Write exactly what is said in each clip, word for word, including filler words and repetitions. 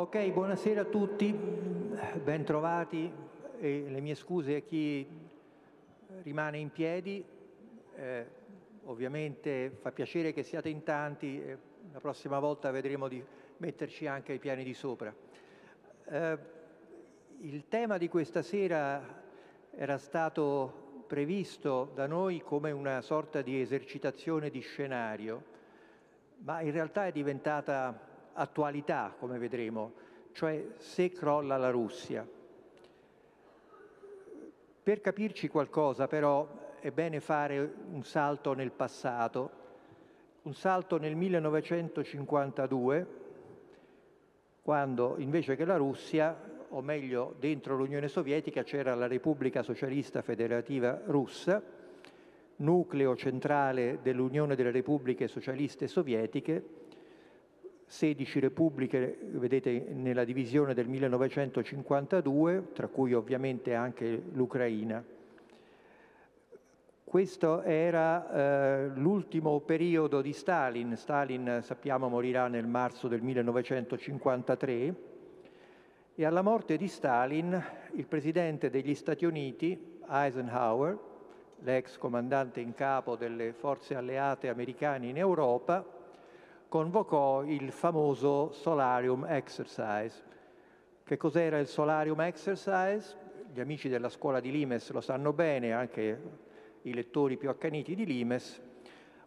Ok, buonasera a tutti, bentrovati e le mie scuse a chi rimane in piedi, eh, ovviamente fa piacere che siate in tanti, eh, la prossima volta vedremo di metterci anche ai piani di sopra. Eh, il tema di questa sera era stato previsto da noi come una sorta di esercitazione di scenario, ma in realtà è diventata attualità, come vedremo, cioè se crolla la Russia. Per capirci qualcosa, però, è bene fare un salto nel passato, un salto nel millenovecentocinquantadue, quando invece che la Russia, o meglio dentro l'Unione Sovietica, c'era la Repubblica Socialista Federativa Russa, nucleo centrale dell'Unione delle Repubbliche Socialiste Sovietiche, sedici repubbliche, vedete, nella divisione del millenovecentocinquantadue, tra cui ovviamente anche l'Ucraina. Questo era eh, l'ultimo periodo di Stalin. Stalin, sappiamo, morirà nel marzo del millenovecentocinquantatré e alla morte di Stalin il presidente degli Stati Uniti, Eisenhower, l'ex comandante in capo delle forze alleate americane in Europa, convocò il famoso Solarium Exercise. Che cos'era il Solarium Exercise? Gli amici della scuola di Limes lo sanno bene, anche i lettori più accaniti di Limes.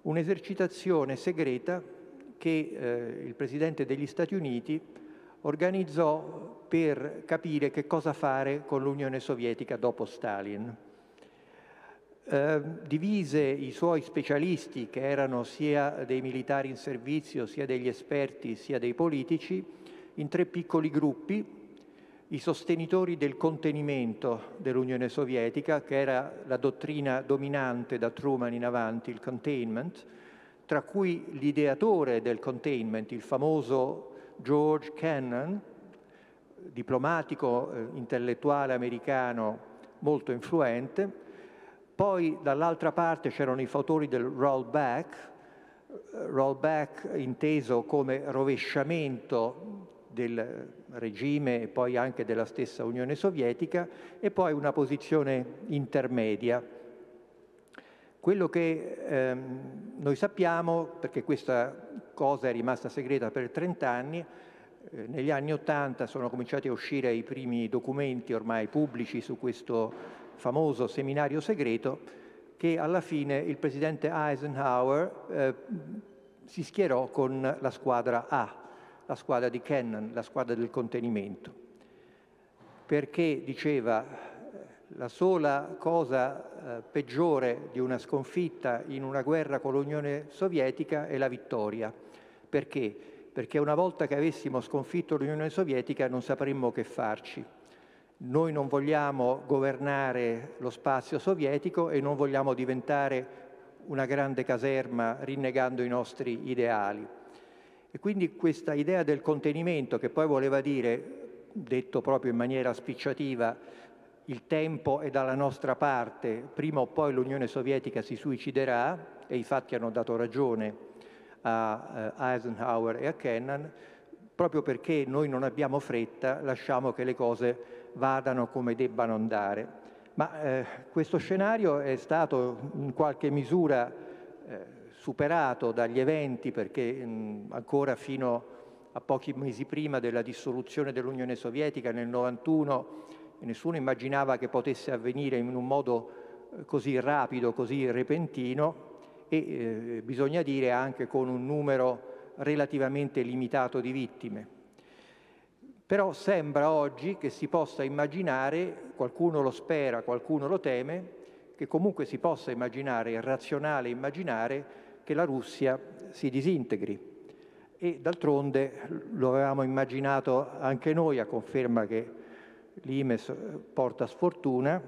Un'esercitazione segreta che eh, il presidente degli Stati Uniti organizzò per capire che cosa fare con l'Unione Sovietica dopo Stalin. Eh, divise i suoi specialisti, che erano sia dei militari in servizio, sia degli esperti, sia dei politici, in tre piccoli gruppi: i sostenitori del contenimento dell'Unione Sovietica, che era la dottrina dominante da Truman in avanti, il containment, tra cui l'ideatore del containment, il famoso George Kennan, diplomatico eh, intellettuale americano molto influente. Poi dall'altra parte c'erano i fautori del rollback, rollback inteso come rovesciamento del regime e poi anche della stessa Unione Sovietica, e poi una posizione intermedia. Quello che ehm, noi sappiamo, perché questa cosa è rimasta segreta per trent'anni, eh, negli anni Ottanta sono cominciati a uscire i primi documenti ormai pubblici su questo famoso seminario segreto, che alla fine il presidente Eisenhower eh, si schierò con la squadra A, la squadra di Kennan, la squadra del contenimento, perché diceva la sola cosa eh, peggiore di una sconfitta in una guerra con l'Unione Sovietica è la vittoria. Perché? Perché una volta che avessimo sconfitto l'Unione Sovietica non sapremmo che farci. Noi non vogliamo governare lo spazio sovietico e non vogliamo diventare una grande caserma rinnegando i nostri ideali. E quindi questa idea del contenimento, che poi voleva dire, detto proprio in maniera spicciativa, il tempo è dalla nostra parte, prima o poi l'Unione Sovietica si suiciderà, e i fatti hanno dato ragione a Eisenhower e a Kennan, proprio perché noi non abbiamo fretta, lasciamo che le cose vadano come debbano andare. Ma eh, questo scenario è stato in qualche misura eh, superato dagli eventi, perché mh, ancora fino a pochi mesi prima della dissoluzione dell'Unione Sovietica nel novantuno nessuno immaginava che potesse avvenire in un modo così rapido, così repentino, e eh, bisogna dire anche con un numero relativamente limitato di vittime. Però sembra oggi che si possa immaginare, qualcuno lo spera, qualcuno lo teme, che comunque si possa immaginare, è razionale immaginare, che la Russia si disintegri. E d'altronde lo avevamo immaginato anche noi, a conferma che Limes porta sfortuna,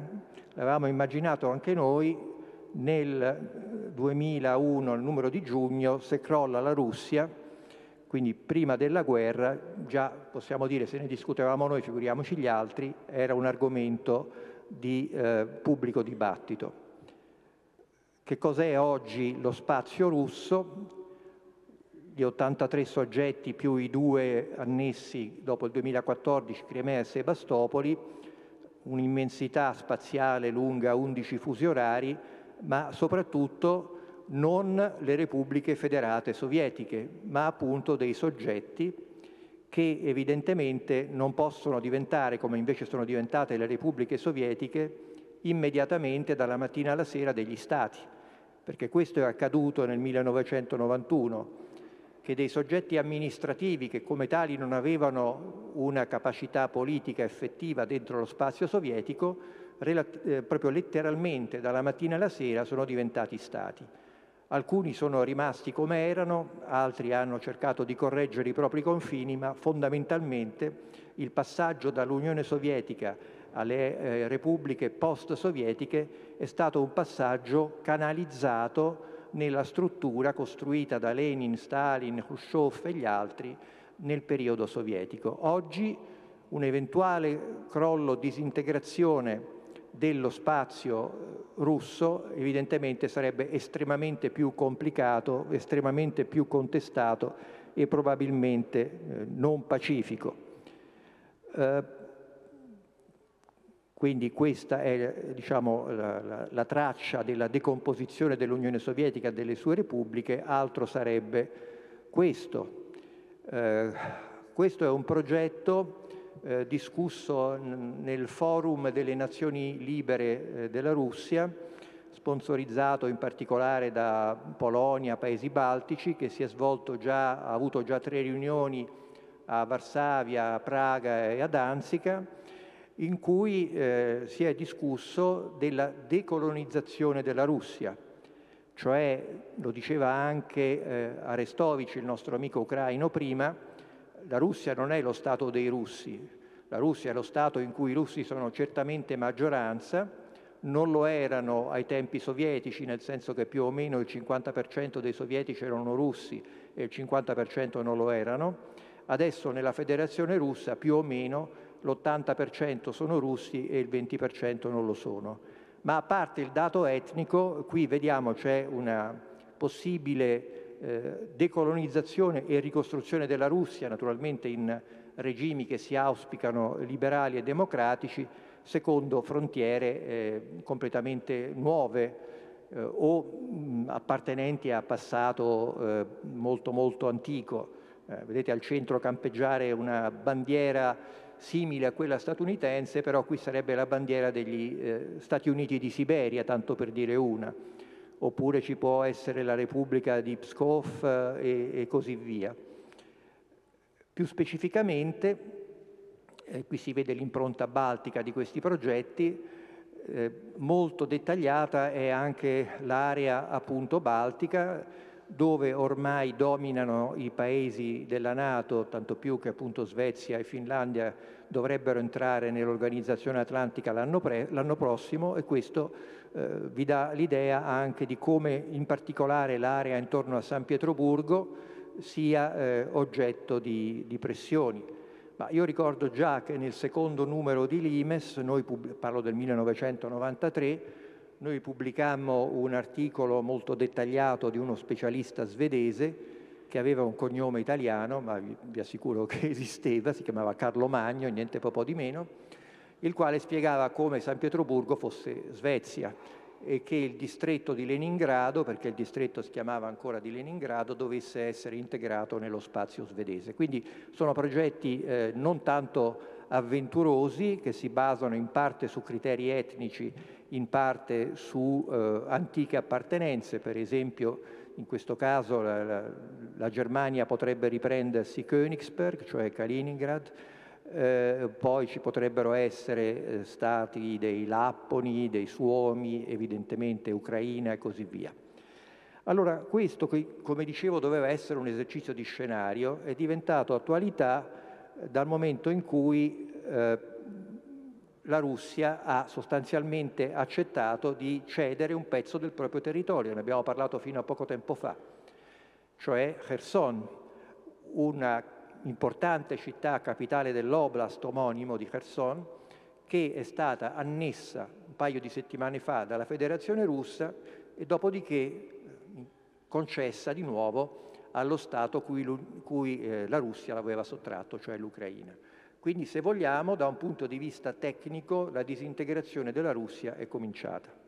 l'avevamo immaginato anche noi nel duemilauno, il numero di giugno, se crolla la Russia. Quindi prima della guerra, già possiamo dire, se ne discutevamo noi, figuriamoci gli altri, era un argomento di eh, pubblico dibattito. Che cos'è oggi lo spazio russo? gli ottantatré soggetti più i due annessi dopo il duemilaquattordici, Crimea e Sebastopoli, un'immensità spaziale lunga undici fusi orari, ma soprattutto non le repubbliche federate sovietiche, ma appunto dei soggetti che evidentemente non possono diventare, come invece sono diventate le repubbliche sovietiche, immediatamente dalla mattina alla sera degli stati, perché questo è accaduto nel millenovecentonovantuno, che dei soggetti amministrativi che come tali non avevano una capacità politica effettiva dentro lo spazio sovietico, eh, proprio letteralmente dalla mattina alla sera sono diventati stati. Alcuni sono rimasti come erano, altri hanno cercato di correggere i propri confini, ma fondamentalmente il passaggio dall'Unione Sovietica alle eh, repubbliche post-sovietiche è stato un passaggio canalizzato nella struttura costruita da Lenin, Stalin, Khrushchev e gli altri nel periodo sovietico. Oggi un eventuale crollo, disintegrazione dello spazio russo evidentemente sarebbe estremamente più complicato, estremamente più contestato e probabilmente eh, non pacifico. Eh, Quindi questa è, diciamo, la, la, la traccia della decomposizione dell'Unione Sovietica e delle sue repubbliche, altro sarebbe questo. Eh, questo è un progetto eh, discusso nel Forum delle Nazioni Libere eh, della Russia, sponsorizzato in particolare da Polonia, Paesi Baltici, che si è svolto già, ha avuto già tre riunioni a Varsavia, a Praga e a Danzica, in cui eh, si è discusso della decolonizzazione della Russia, cioè, lo diceva anche eh, Arestovich, il nostro amico ucraino, prima, la Russia non è lo Stato dei russi, la Russia è lo Stato in cui i russi sono certamente maggioranza, non lo erano ai tempi sovietici, nel senso che più o meno il cinquanta per cento dei sovietici erano russi e il cinquanta per cento non lo erano, adesso nella Federazione Russa più o meno l'ottanta per cento sono russi e il venti per cento non lo sono. Ma a parte il dato etnico, qui vediamo c'è una possibile eh, decolonizzazione e ricostruzione della Russia, naturalmente in regimi che si auspicano liberali e democratici, secondo frontiere eh, completamente nuove eh, o mh, appartenenti a passato eh, molto molto antico. Eh, vedete al centro campeggiare una bandiera simile a quella statunitense, però qui sarebbe la bandiera degli eh, Stati Uniti di Siberia, tanto per dire una, oppure ci può essere la Repubblica di Pskov eh, e, e così via. Più specificamente, eh, qui si vede l'impronta baltica di questi progetti, eh, molto dettagliata è anche l'area appunto baltica, dove ormai dominano i paesi della NATO, tanto più che appunto Svezia e Finlandia dovrebbero entrare nell'Organizzazione Atlantica l'anno prossimo, e questo eh, vi dà l'idea anche di come in particolare l'area intorno a San Pietroburgo sia eh, oggetto di, di pressioni. Ma io ricordo già che nel secondo numero di Limes, noi parlo del millenovecentonovantatré, noi pubblicammo un articolo molto dettagliato di uno specialista svedese che aveva un cognome italiano, ma vi assicuro che esisteva, si chiamava Carlo Magno, niente po' di meno, il quale spiegava come San Pietroburgo fosse Svezia e che il distretto di Leningrado, perché il distretto si chiamava ancora di Leningrado, dovesse essere integrato nello spazio svedese. Quindi sono progetti eh, non tanto avventurosi, che si basano in parte su criteri etnici, in parte su eh, antiche appartenenze. Per esempio, in questo caso la, la, la Germania potrebbe riprendersi Königsberg, cioè Kaliningrad, eh, poi ci potrebbero essere eh, stati dei Lapponi, dei Suomi, evidentemente Ucraina e così via. Allora, questo, come dicevo, doveva essere un esercizio di scenario, è diventato attualità dal momento in cui eh, la Russia ha sostanzialmente accettato di cedere un pezzo del proprio territorio, ne abbiamo parlato fino a poco tempo fa, cioè Kherson, una importante città capitale dell'oblast omonimo di Kherson, che è stata annessa un paio di settimane fa dalla Federazione Russa e dopodiché concessa di nuovo allo Stato cui, cui eh, la Russia l'aveva sottratto, cioè l'Ucraina. Quindi, se vogliamo, da un punto di vista tecnico, la disintegrazione della Russia è cominciata.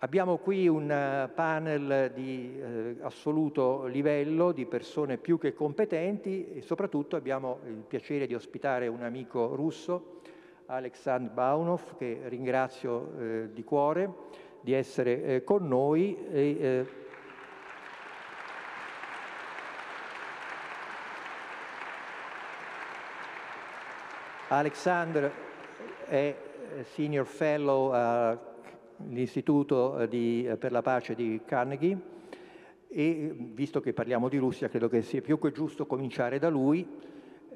Abbiamo qui un panel di eh, assoluto livello, di persone più che competenti, e soprattutto abbiamo il piacere di ospitare un amico russo, Aleksandr Baunov, che ringrazio eh, di cuore di essere eh, con noi. E, eh, Aleksandr è Senior Fellow all'Istituto di, per la Pace di Carnegie, e visto che parliamo di Russia credo che sia più che giusto cominciare da lui.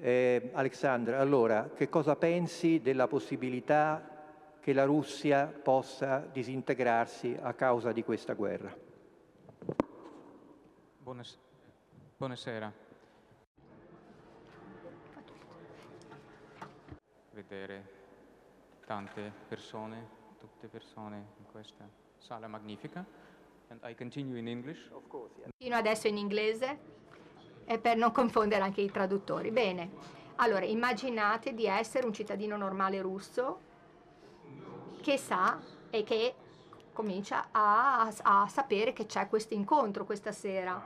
Eh, Aleksandr, allora, che cosa pensi della possibilità che la Russia possa disintegrarsi a causa di questa guerra? Buonas- Buonasera. Vedere tante persone, tutte persone in questa sala magnifica. And I continue in English, of course. Yeah. Fino adesso in inglese, e per non confondere anche i traduttori. Bene, allora immaginate di essere un cittadino normale russo che sa e che comincia a, a sapere che c'è questo incontro questa sera,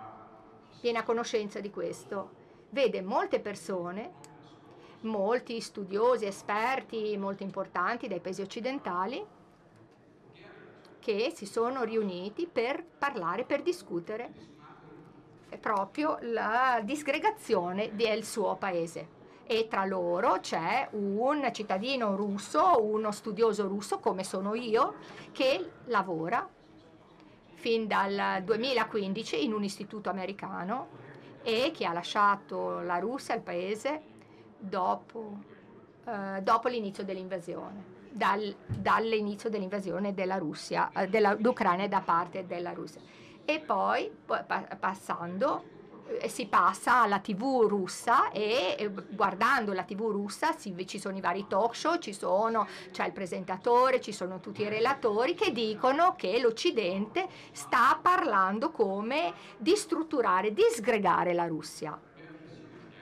viene a conoscenza di questo, vede molte persone, molti studiosi, esperti molto importanti dai paesi occidentali che si sono riuniti per parlare, per discutere è proprio la disgregazione del suo paese, e tra loro c'è un cittadino russo, uno studioso russo come sono io, che lavora fin dal duemilaquindici in un istituto americano e che ha lasciato la Russia, il paese, Dopo, eh, dopo l'inizio dell'invasione, dal, dall'inizio dell'invasione della Russia, dell'Ucraina da parte della Russia. E poi pa- passando eh, si passa alla tivù russa, e eh, guardando la tivù russa si, ci sono i vari talk show, ci sono, c'è il presentatore, ci sono tutti i relatori che dicono che l'Occidente sta parlando come distrutturare, disgregare la Russia.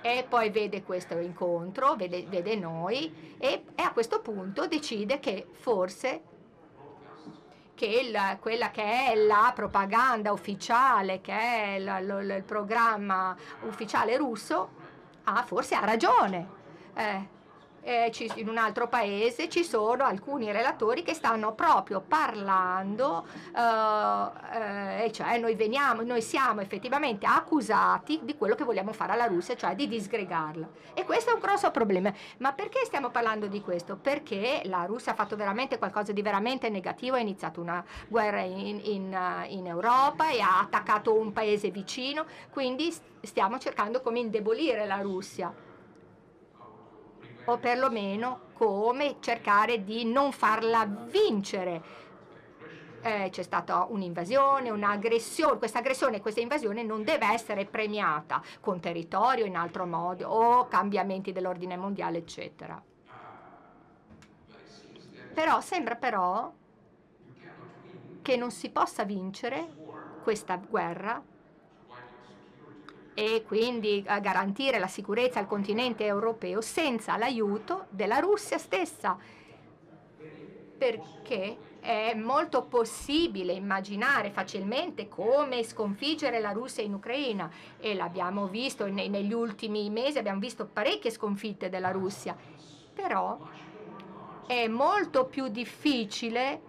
E poi vede questo incontro, vede, vede noi, e, e a questo punto decide che forse che la, quella che è la propaganda ufficiale, che è la, lo, lo, il programma ufficiale russo, ah, forse ha ragione. Eh, eh, ci, in un altro paese ci sono alcuni relatori che stanno proprio parlando, eh, eh, cioè noi, veniamo, noi siamo effettivamente accusati di quello che vogliamo fare alla Russia, cioè di disgregarla. E questo è un grosso problema. Ma perché stiamo parlando di questo? Perché la Russia ha fatto veramente qualcosa di veramente negativo, ha iniziato una guerra in, in, in Europa e ha attaccato un paese vicino, quindi stiamo cercando come indebolire la Russia, o perlomeno come cercare di non farla vincere. Eh, c'è stata un'invasione, un'aggressione, questa aggressione e questa invasione non deve essere premiata con territorio in altro modo o cambiamenti dell'ordine mondiale, eccetera. Però sembra però che non si possa vincere questa guerra e quindi garantire la sicurezza al continente europeo senza l'aiuto della Russia stessa, perché è molto possibile immaginare facilmente come sconfiggere la Russia in Ucraina, e l'abbiamo visto ne- negli ultimi mesi, abbiamo visto parecchie sconfitte della Russia, però è molto più difficile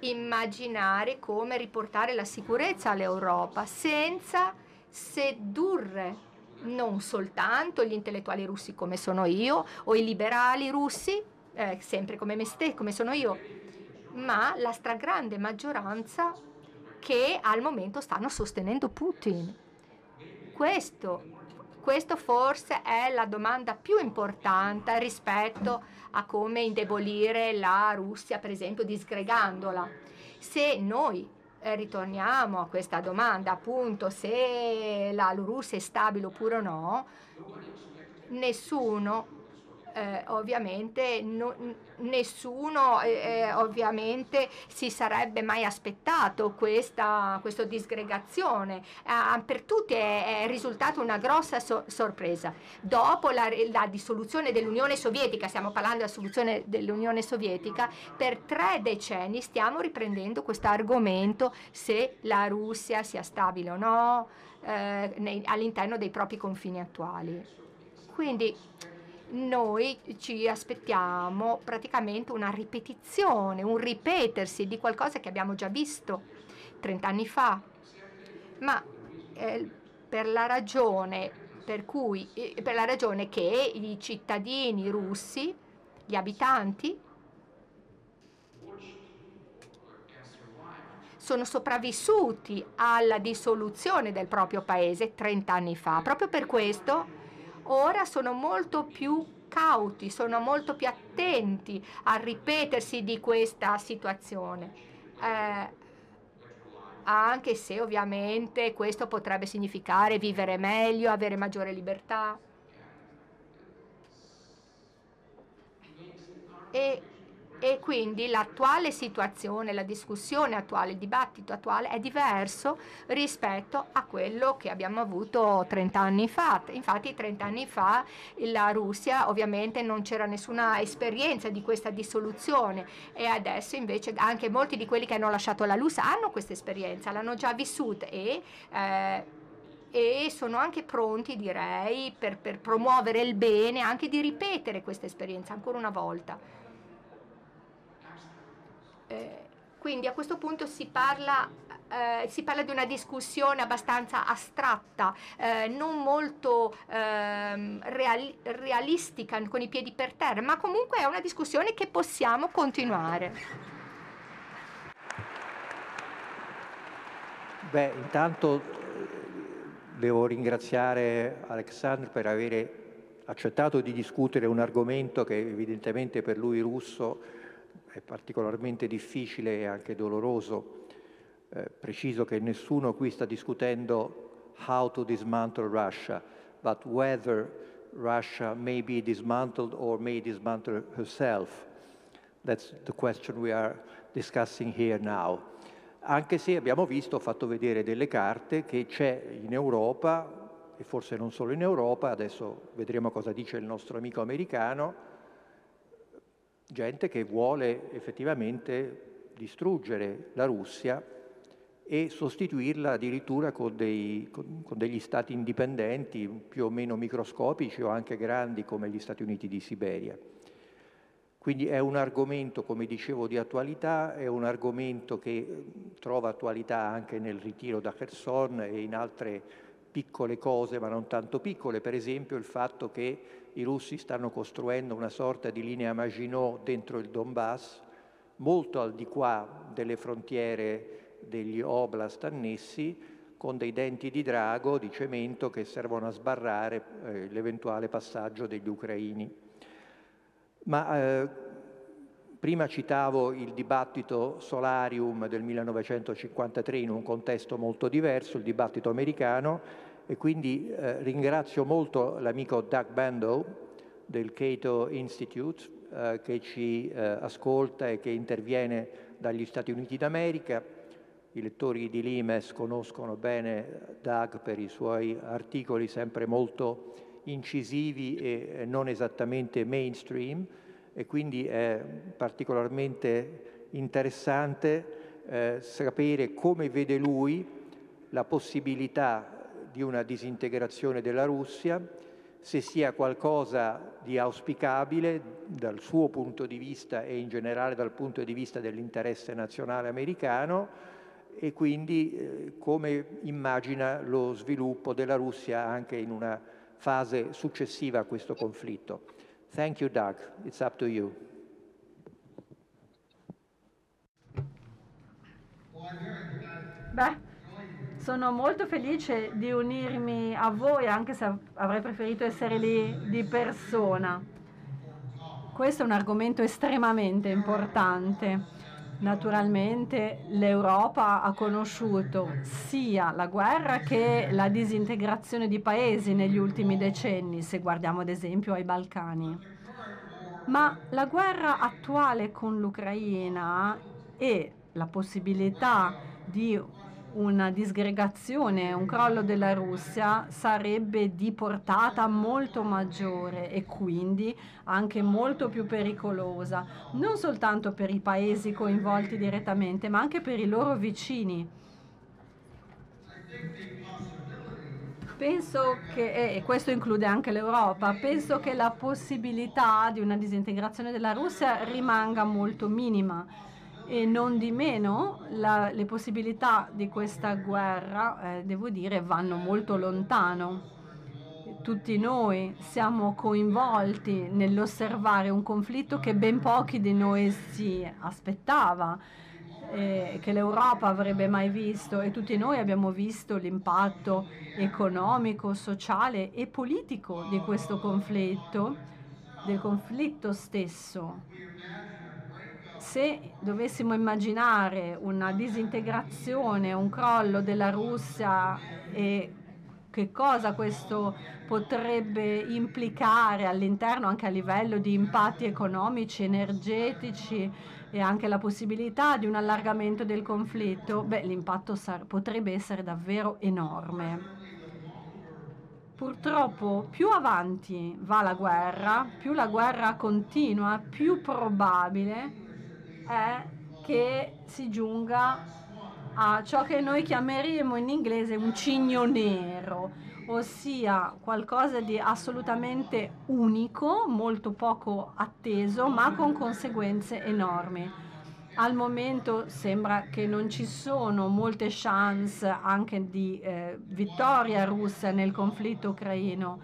immaginare come riportare la sicurezza all'Europa senza sedurre non soltanto gli intellettuali russi come sono io, o i liberali russi, eh, sempre come me stesso, come sono io, ma la stragrande maggioranza che al momento stanno sostenendo Putin. Questo, questo forse è la domanda più importante rispetto a come indebolire la Russia, per esempio, disgregandola. Se noi ritorniamo a questa domanda, appunto, se la Russia è stabile oppure no, nessuno Eh, ovviamente no, nessuno eh, ovviamente si sarebbe mai aspettato questa, questa disgregazione, eh, per tutti è, è risultata una grossa so sorpresa. Dopo la, la dissoluzione dell'Unione Sovietica, stiamo parlando della dissoluzione dell'Unione Sovietica, per tre decenni stiamo riprendendo questo argomento, se la Russia sia stabile o no eh, all'interno dei propri confini attuali. Quindi noi ci aspettiamo praticamente una ripetizione, un ripetersi di qualcosa che abbiamo già visto trent'anni fa, ma eh, per la ragione per cui eh, per la ragione che i cittadini russi, gli abitanti, sono sopravvissuti alla dissoluzione del proprio paese trent'anni fa. Proprio per questo ora sono molto più cauti, sono molto più attenti al ripetersi di questa situazione, eh, anche se ovviamente questo potrebbe significare vivere meglio, avere maggiore libertà. E, e quindi l'attuale situazione, la discussione attuale, il dibattito attuale è diverso rispetto a quello che abbiamo avuto trent'anni fa. Infatti trent'anni fa la Russia ovviamente non c'era nessuna esperienza di questa dissoluzione, e adesso invece anche molti di quelli che hanno lasciato la Russia hanno questa esperienza, l'hanno già vissuta e, eh, e sono anche pronti, direi, per, per promuovere il bene, anche di ripetere questa esperienza ancora una volta. Quindi a questo punto si parla, eh, si parla di una discussione abbastanza astratta, eh, non molto eh, real realistica, con i piedi per terra, ma comunque è una discussione che possiamo continuare. Beh, intanto devo ringraziare Aleksandr per aver accettato di discutere un argomento che evidentemente per lui russo è particolarmente difficile e anche doloroso. Eh, preciso che nessuno qui sta discutendo how to dismantle Russia, but whether Russia may be dismantled or may dismantle herself. That's the question we are discussing here now. Anche se abbiamo visto, ho fatto vedere delle carte, che c'è in Europa, e forse non solo in Europa, adesso vedremo cosa dice il nostro amico americano, gente che vuole effettivamente distruggere la Russia e sostituirla addirittura con, dei, con, con degli stati indipendenti più o meno microscopici o anche grandi come gli Stati Uniti di Siberia. Quindi è un argomento, come dicevo, di attualità, è un argomento che trova attualità anche nel ritiro da Kherson e in altre piccole cose, ma non tanto piccole, per esempio il fatto che i russi stanno costruendo una sorta di linea Maginot dentro il Donbass, molto al di qua delle frontiere degli oblast annessi, con dei denti di drago, di cemento, che servono a sbarrare eh, l'eventuale passaggio degli ucraini. Ma eh, prima citavo il dibattito Solarium del millenovecentocinquantatré in un contesto molto diverso, il dibattito americano, e quindi eh, ringrazio molto l'amico Doug Bandow del Cato Institute eh, che ci eh, ascolta e che interviene dagli Stati Uniti d'America. I lettori di Limes conoscono bene Doug per i suoi articoli sempre molto incisivi e non esattamente mainstream, e quindi è particolarmente interessante eh, sapere come vede lui la possibilità di una disintegrazione della Russia, se sia qualcosa di auspicabile dal suo punto di vista e in generale dal punto di vista dell'interesse nazionale americano, e quindi eh, come immagina lo sviluppo della Russia anche in una fase successiva a questo conflitto. Thank you, Doug. It's up to you. Beh. Sono molto felice di unirmi a voi, anche se avrei preferito essere lì di persona. Questo è un argomento estremamente importante. Naturalmente l'Europa ha conosciuto sia la guerra che la disintegrazione di paesi negli ultimi decenni, se guardiamo ad esempio ai Balcani. Ma la guerra attuale con l'Ucraina e la possibilità di una disgregazione, un crollo della Russia sarebbe di portata molto maggiore e quindi anche molto più pericolosa, non soltanto per i paesi coinvolti direttamente, ma anche per i loro vicini. Penso che, e questo include anche l'Europa, penso che la possibilità di una disintegrazione della Russia rimanga molto minima. E non di meno la, le possibilità di questa guerra, eh, devo dire, vanno molto lontano. Tutti noi siamo coinvolti nell'osservare un conflitto che ben pochi di noi si aspettava, eh, che l'Europa avrebbe mai visto, e tutti noi abbiamo visto l'impatto economico, sociale e politico di questo conflitto, del conflitto stesso. Se dovessimo immaginare una disintegrazione, un crollo della Russia e che cosa questo potrebbe implicare all'interno, anche a livello di impatti economici, energetici e anche la possibilità di un allargamento del conflitto, beh, l'impatto potrebbe essere davvero enorme. Purtroppo più avanti va la guerra, più la guerra continua, più probabile è che si giunga a ciò che noi chiameremo in inglese un cigno nero, ossia qualcosa di assolutamente unico, molto poco atteso, ma con conseguenze enormi. Al momento sembra che non ci sono molte chance anche di eh, vittoria russa nel conflitto ucraino,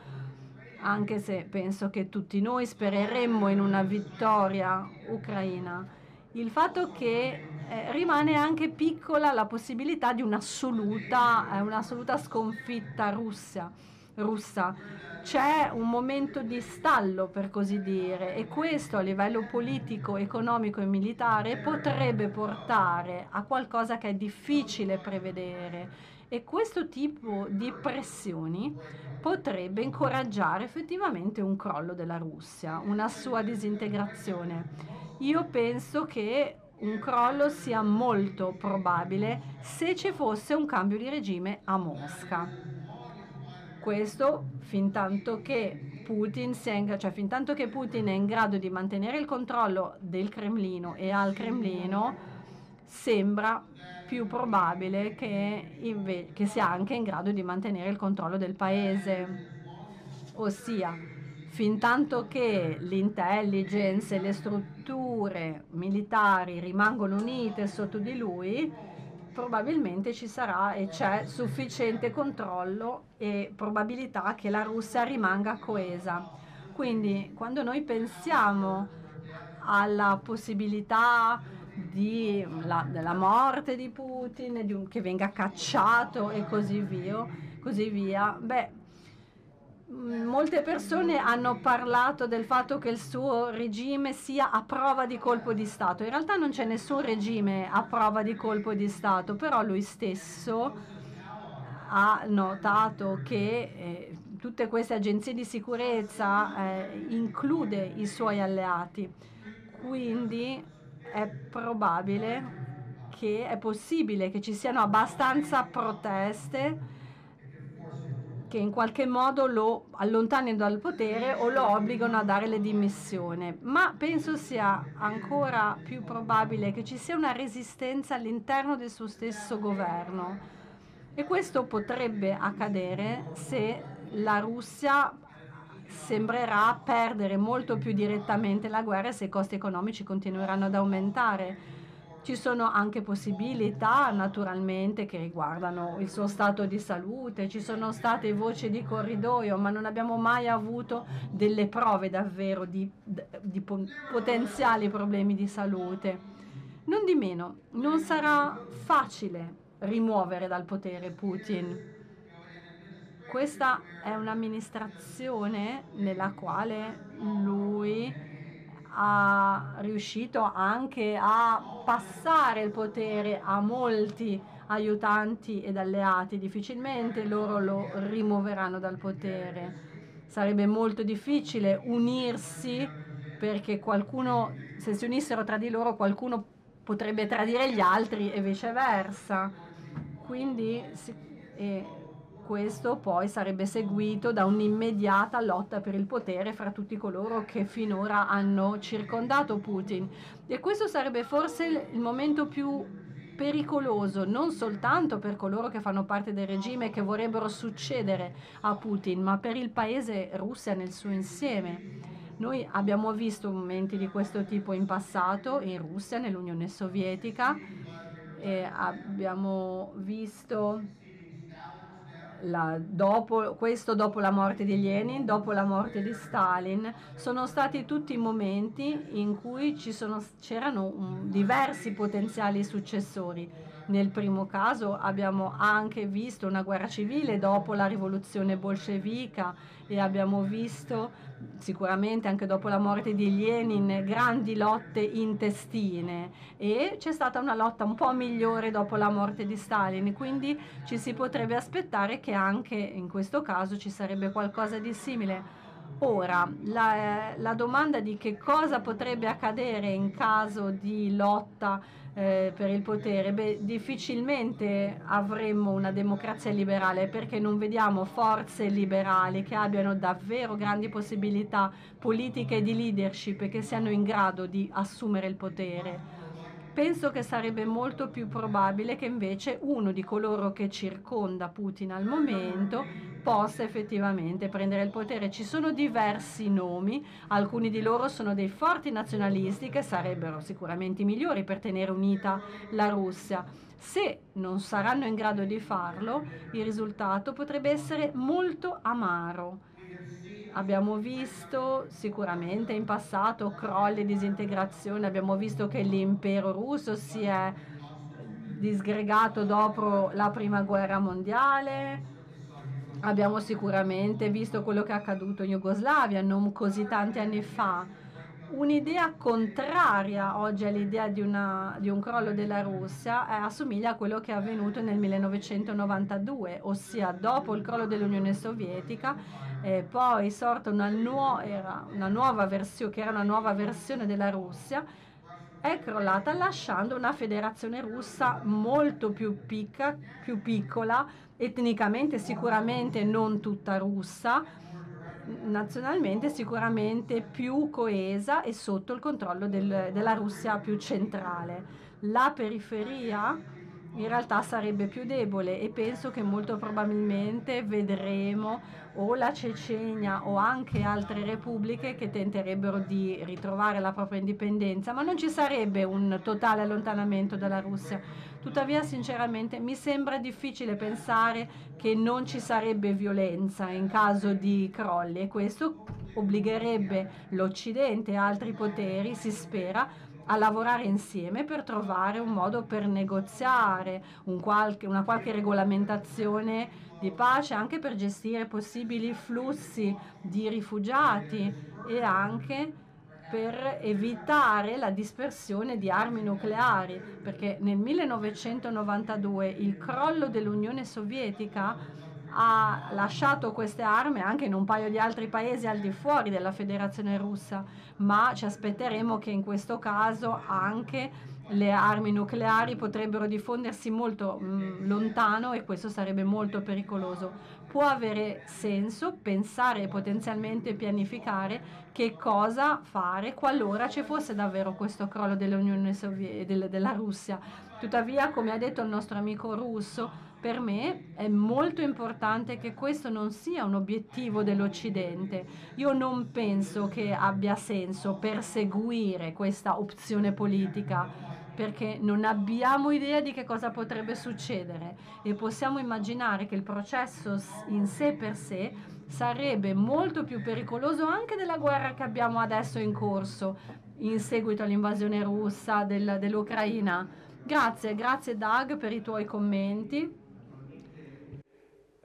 anche se penso che tutti noi spereremmo in una vittoria ucraina. Il fatto che eh, rimane anche piccola la possibilità di un'assoluta eh, un'assoluta sconfitta russa. russa. C'è un momento di stallo, per così dire, e questo a livello politico, economico e militare potrebbe portare a qualcosa che è difficile prevedere, e questo tipo di pressioni potrebbe incoraggiare effettivamente un crollo della Russia, una sua disintegrazione. Io penso che un crollo sia molto probabile se ci fosse un cambio di regime a Mosca. Questo fin tanto che Putin sia in, cioè fin tanto che Putin è in grado di mantenere il controllo del Cremlino e al Cremlino, sembra più probabile che, invece, che sia anche in grado di mantenere il controllo del paese, ossia fintanto che l'intelligence e le strutture militari rimangono unite sotto di lui, probabilmente ci sarà e c'è sufficiente controllo e probabilità che la Russia rimanga coesa. Quindi, quando noi pensiamo alla possibilità di, la, della morte di Putin, di un, che venga cacciato e così via, così via beh, molte persone hanno parlato del fatto che il suo regime sia a prova di colpo di Stato. In realtà non c'è nessun regime a prova di colpo di Stato, però lui stesso ha notato che eh, tutte queste agenzie di sicurezza eh, include i suoi alleati. Quindi è probabile che è possibile che ci siano abbastanza proteste che in qualche modo lo allontanino dal potere o lo obbligano a dare le dimissioni. Ma penso sia ancora più probabile che ci sia una resistenza all'interno del suo stesso governo. E questo potrebbe accadere se la Russia sembrerà perdere molto più direttamente la guerra e se i costi economici continueranno ad aumentare. Ci sono anche possibilità naturalmente che riguardano il suo stato di salute, ci sono state voci di corridoio, ma non abbiamo mai avuto delle prove davvero di, di potenziali problemi di salute. Non di meno, non sarà facile rimuovere dal potere Putin. Questa è un'amministrazione nella quale lui ha riuscito anche a passare il potere a molti aiutanti ed alleati, difficilmente loro lo rimuoveranno dal potere. sarebbe molto difficile unirsi, perché qualcuno, se si unissero tra di loro, qualcuno potrebbe tradire gli altri e viceversa. Quindi e questo poi sarebbe seguito da un'immediata lotta per il potere fra tutti coloro che finora hanno circondato Putin. E questo sarebbe forse il momento più pericoloso, non soltanto per coloro che fanno parte del regime e che vorrebbero succedere a Putin, ma per il paese Russia nel suo insieme. Noi abbiamo visto momenti di questo tipo in passato, in Russia, nell'Unione Sovietica, e abbiamo visto la, dopo, questo dopo la morte di Lenin, dopo la morte di Stalin. Sono stati tutti momenti in cui c'erano diversi potenziali successori. Nel primo caso abbiamo anche visto una guerra civile dopo la rivoluzione bolscevica e abbiamo visto sicuramente anche dopo la morte di Lenin grandi lotte intestine, e c'è stata una lotta un po' migliore dopo la morte di Stalin, quindi ci si potrebbe aspettare che anche in questo caso ci sarebbe qualcosa di simile. Ora, la, la domanda di che cosa potrebbe accadere in caso di lotta eh, per il potere, beh, difficilmente avremmo una democrazia liberale, perché non vediamo forze liberali che abbiano davvero grandi possibilità politiche di leadership e che siano in grado di assumere il potere. Penso che sarebbe molto più probabile che invece uno di coloro che circonda Putin al momento possa effettivamente prendere il potere. Ci sono diversi nomi, alcuni di loro sono dei forti nazionalisti che sarebbero sicuramente i migliori per tenere unita la Russia. Se non saranno in grado di farlo, il risultato potrebbe essere molto amaro. Abbiamo visto sicuramente in passato crolli e disintegrazioni, abbiamo visto che l'impero russo si è disgregato dopo la prima guerra mondiale, abbiamo sicuramente visto quello che è accaduto in Jugoslavia non così tanti anni fa. Un'idea contraria oggi all'idea di, di un crollo della Russia eh, assomiglia a quello che è avvenuto nel millenovecentonovantadue, ossia dopo il crollo dell'Unione Sovietica, eh, poi sorta una, nuo era una nuova versione, che era una nuova versione della Russia, è crollata lasciando una federazione russa molto più, picca, più piccola, etnicamente sicuramente non tutta russa, nazionalmente sicuramente più coesa e sotto il controllo del, della Russia più centrale. La periferia in realtà sarebbe più debole e penso che molto probabilmente vedremo o la Cecenia o anche altre repubbliche che tenterebbero di ritrovare la propria indipendenza, ma non ci sarebbe un totale allontanamento dalla Russia. Tuttavia, sinceramente, mi sembra difficile pensare che non ci sarebbe violenza in caso di crolli, e questo obbligherebbe l'Occidente e altri poteri, si spera, a lavorare insieme per trovare un modo per negoziare un qualche, una qualche regolamentazione di pace, anche per gestire possibili flussi di rifugiati e anche per evitare la dispersione di armi nucleari, perché nel millenovecentonovantadue il crollo dell'Unione Sovietica ha lasciato queste armi anche in un paio di altri paesi al di fuori della Federazione Russa, ma ci aspetteremo che in questo caso anche le armi nucleari potrebbero diffondersi molto mh, lontano, e questo sarebbe molto pericoloso. Può avere senso pensare e potenzialmente pianificare che cosa fare qualora ci fosse davvero questo crollo dell'Unione Sovietica, della Russia. Tuttavia, come ha detto il nostro amico russo, per me è molto importante che questo non sia un obiettivo dell'Occidente. Io non penso che abbia senso perseguire questa opzione politica, perché non abbiamo idea di che cosa potrebbe succedere e possiamo immaginare che il processo in sé per sé sarebbe molto più pericoloso anche della guerra che abbiamo adesso in corso in seguito all'invasione russa del, dell'Ucraina. Grazie, grazie Doug per i tuoi commenti.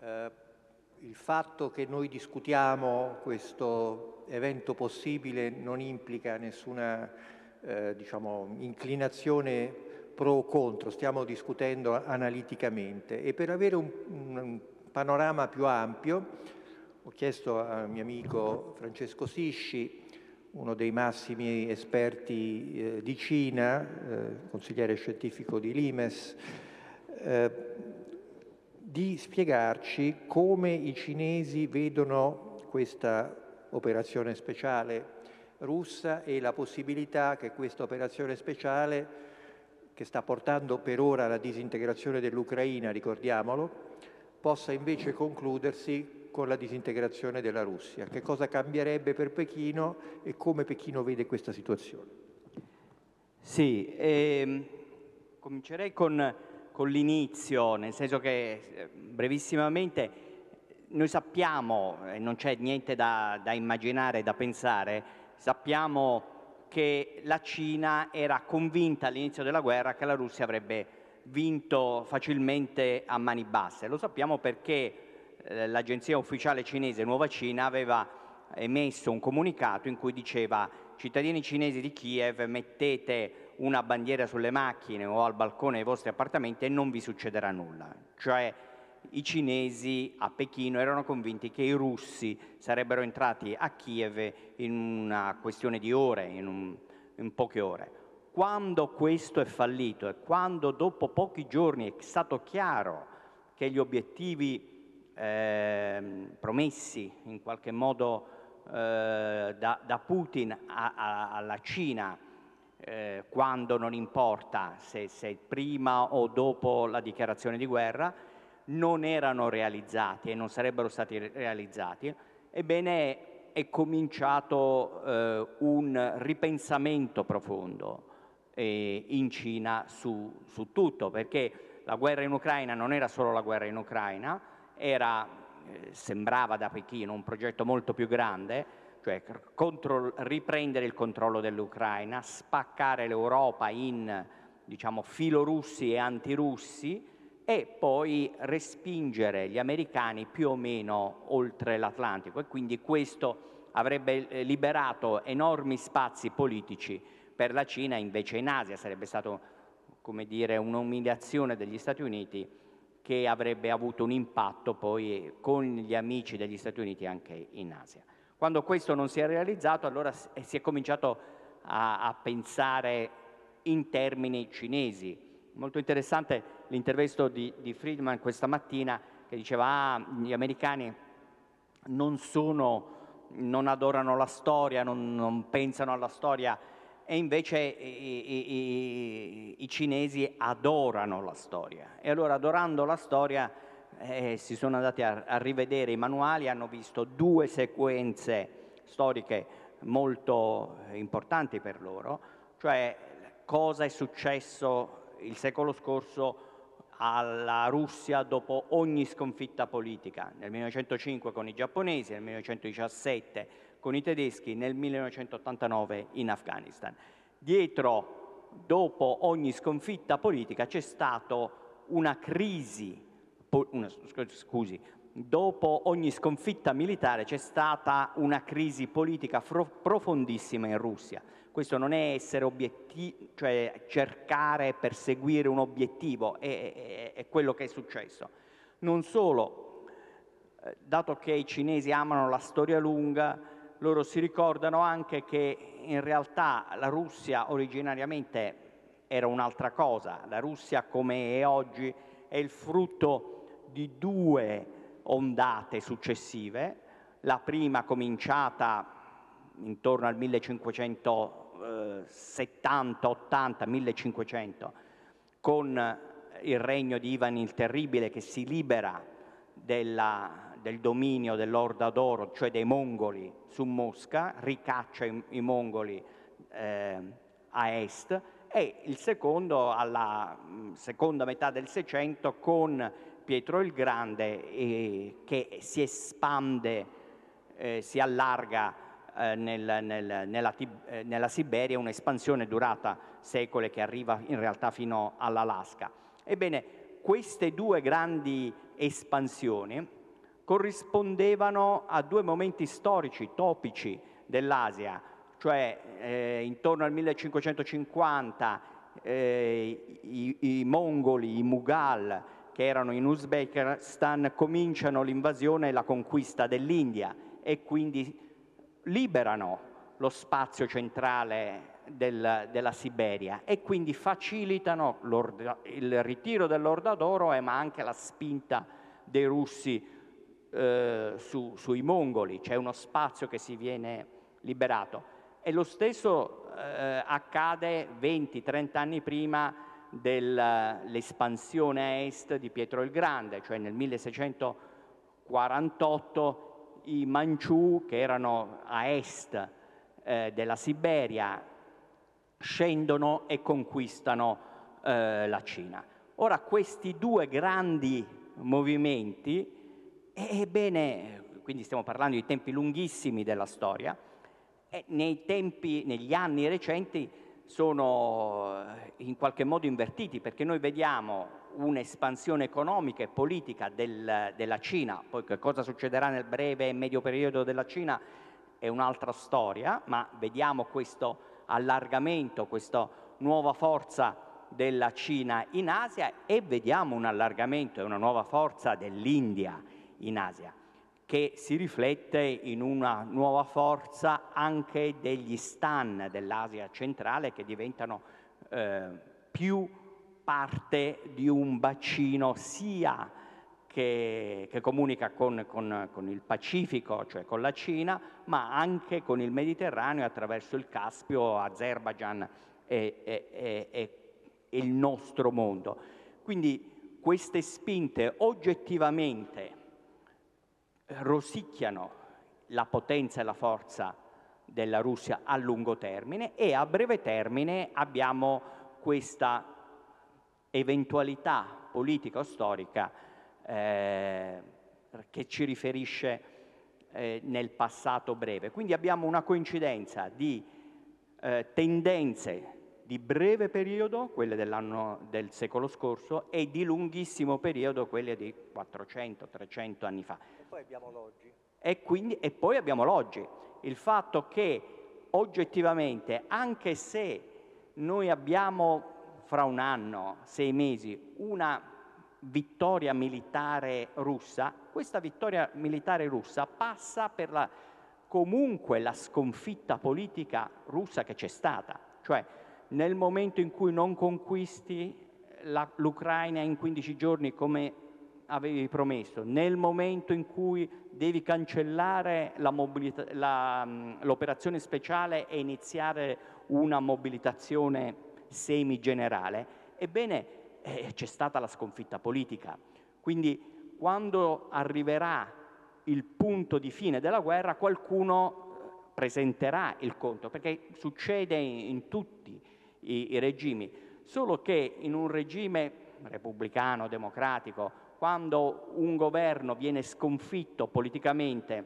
Uh, il fatto che noi discutiamo questo evento possibile non implica nessuna uh, diciamo, inclinazione pro o contro, stiamo discutendo analiticamente, e per avere un, un panorama più ampio Ho chiesto al mio amico Francesco Sisci, uno dei massimi esperti eh, di Cina, eh, consigliere scientifico di Limes, eh, di spiegarci come i cinesi vedono questa operazione speciale russa e la possibilità che questa operazione speciale, che sta portando per ora alla disintegrazione dell'Ucraina, ricordiamolo, possa invece concludersi con la disintegrazione della Russia. Che cosa cambierebbe per Pechino e come Pechino vede questa situazione? Sì, ehm, comincerei con, con l'inizio, nel senso che eh, brevissimamente noi sappiamo, e non c'è niente da, da immaginare, da pensare, sappiamo che la Cina era convinta all'inizio della guerra che la Russia avrebbe vinto facilmente a mani basse. Lo sappiamo perché eh, l'agenzia ufficiale cinese Nuova Cina aveva emesso un comunicato in cui diceva: cittadini cinesi di Kiev, mettete una bandiera sulle macchine o al balcone dei vostri appartamenti e non vi succederà nulla. Cioè i cinesi a Pechino erano convinti che i russi sarebbero entrati a Kiev in una questione di ore, in, un, in poche ore. Quando questo è fallito e quando dopo pochi giorni è stato chiaro che gli obiettivi eh, promessi in qualche modo eh, da, da Putin a, a, alla Cina, eh, quando non importa se, se prima o dopo la dichiarazione di guerra, non erano realizzati e non sarebbero stati realizzati, ebbene è cominciato eh, un ripensamento profondo eh, in Cina su, su tutto, perché la guerra in Ucraina non era solo la guerra in Ucraina, era, eh, sembrava da Pechino un progetto molto più grande, cioè contro, riprendere il controllo dell'Ucraina, spaccare l'Europa in, diciamo, filorussi e antirussi, e poi respingere gli americani più o meno oltre l'Atlantico, e quindi questo avrebbe liberato enormi spazi politici per la Cina, invece in Asia sarebbe stato, come dire, un'umiliazione degli Stati Uniti che avrebbe avuto un impatto poi con gli amici degli Stati Uniti anche in Asia. Quando questo non si è realizzato, allora si è cominciato a, a pensare in termini cinesi. Molto interessante l'intervento di, di Friedman questa mattina, che diceva: ah, gli americani non sono, non adorano la storia, non, non pensano alla storia, e invece i, i, i, i cinesi adorano la storia. E allora, adorando la storia, eh, si sono andati a, a rivedere i manuali, hanno visto due sequenze storiche molto importanti per loro, cioè cosa è successo il secolo scorso alla Russia dopo ogni sconfitta politica, nel millenovecentocinque con i giapponesi, nel millenovecentodiciassette con i tedeschi, nel millenovecentottantanove in Afghanistan. Dietro, dopo ogni sconfitta politica, c'è stata una crisi, una, scusi, dopo ogni sconfitta militare c'è stata una crisi politica profondissima in Russia. Questo non è essere obiettivi, cioè cercare, perseguire un obiettivo, è, è, è quello che è successo. Non solo, dato che i cinesi amano la storia lunga, loro si ricordano anche che in realtà la Russia originariamente era un'altra cosa. La Russia, come è oggi, è il frutto di due ondate successive, la prima cominciata intorno al millecinquecentosettanta ottanta millecinquecento con il regno di Ivan il Terribile, che si libera della, del dominio dell'Orda d'Oro, cioè dei mongoli, su Mosca, ricaccia i, i mongoli eh, a est, e il secondo alla mh, seconda metà del Seicento con Pietro il Grande, eh, che si espande, eh, si allarga Nel, nel, nella, nella Siberia, un'espansione durata secoli che arriva in realtà fino all'Alaska. Ebbene, queste due grandi espansioni corrispondevano a due momenti storici topici dell'Asia, cioè eh, intorno al millecinquecentocinquanta eh, i, i mongoli, i Mughal, che erano in Uzbekistan cominciano l'invasione e la conquista dell'India e quindi liberano lo spazio centrale del, della Siberia e quindi facilitano il ritiro dell'Orda d'Oro, eh, ma anche la spinta dei russi eh, su, sui mongoli. C'è uno spazio che si viene liberato. E lo stesso eh, accade venti trenta anni prima dell'espansione a est di Pietro il Grande, cioè nel milleseicentoquarantotto i Manciù, che erano a est eh, della Siberia, scendono e conquistano eh, la Cina. Ora, questi due grandi movimenti, ebbene, quindi stiamo parlando di tempi lunghissimi della storia, e nei tempi, negli anni recenti sono in qualche modo invertiti, perché noi vediamo un'espansione economica e politica del, della Cina. Poi che cosa succederà nel breve e medio periodo della Cina è un'altra storia, ma vediamo questo allargamento, questa nuova forza della Cina in Asia, e vediamo un allargamento e una nuova forza dell'India in Asia, che si riflette in una nuova forza anche degli stan dell'Asia centrale, che diventano eh, più parte di un bacino sia che, che comunica con, con, con il Pacifico, cioè con la Cina, ma anche con il Mediterraneo attraverso il Caspio, Azerbaijan e, e, e, e il nostro mondo. Quindi queste spinte oggettivamente rosicchiano la potenza e la forza della Russia a lungo termine, e a breve termine abbiamo questa eventualità politica o storica eh, che ci riferisce eh, nel passato breve. Quindi abbiamo una coincidenza di eh, tendenze di breve periodo, quelle dell'anno del secolo scorso, e di lunghissimo periodo, quelle di quattrocento trecento anni fa. E poi abbiamo l'oggi. E, quindi, e poi abbiamo l'oggi. Il fatto che oggettivamente, anche se noi abbiamo fra un anno, sei mesi, una vittoria militare russa, questa vittoria militare russa passa per la, comunque la sconfitta politica russa che c'è stata. Cioè, nel momento in cui non conquisti l'Ucraina in quindici giorni come avevi promesso, nel momento in cui devi cancellare l'operazione speciale e iniziare una mobilitazione semigenerale, ebbene eh, c'è stata la sconfitta politica. Quindi quando arriverà il punto di fine della guerra, qualcuno presenterà il conto, perché succede in tutti i, i regimi, solo che in un regime repubblicano, democratico, quando un governo viene sconfitto politicamente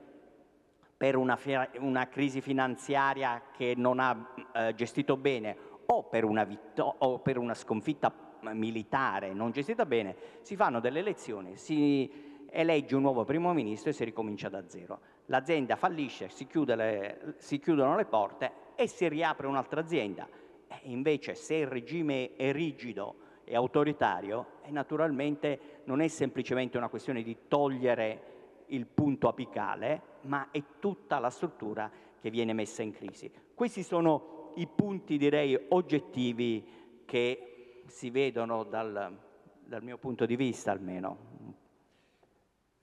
per una, una crisi finanziaria che non ha eh, gestito bene, o per, una o per una sconfitta militare non gestita bene, si fanno delle elezioni, si elegge un nuovo primo ministro e si ricomincia da zero. L'azienda fallisce, si, chiude le, si chiudono le porte e si riapre un'altra azienda. E invece, se il regime è rigido e autoritario, e naturalmente non è semplicemente una questione di togliere il punto apicale, ma è tutta la struttura che viene messa in crisi. Questi sono i punti, direi, oggettivi che si vedono dal, dal mio punto di vista, almeno.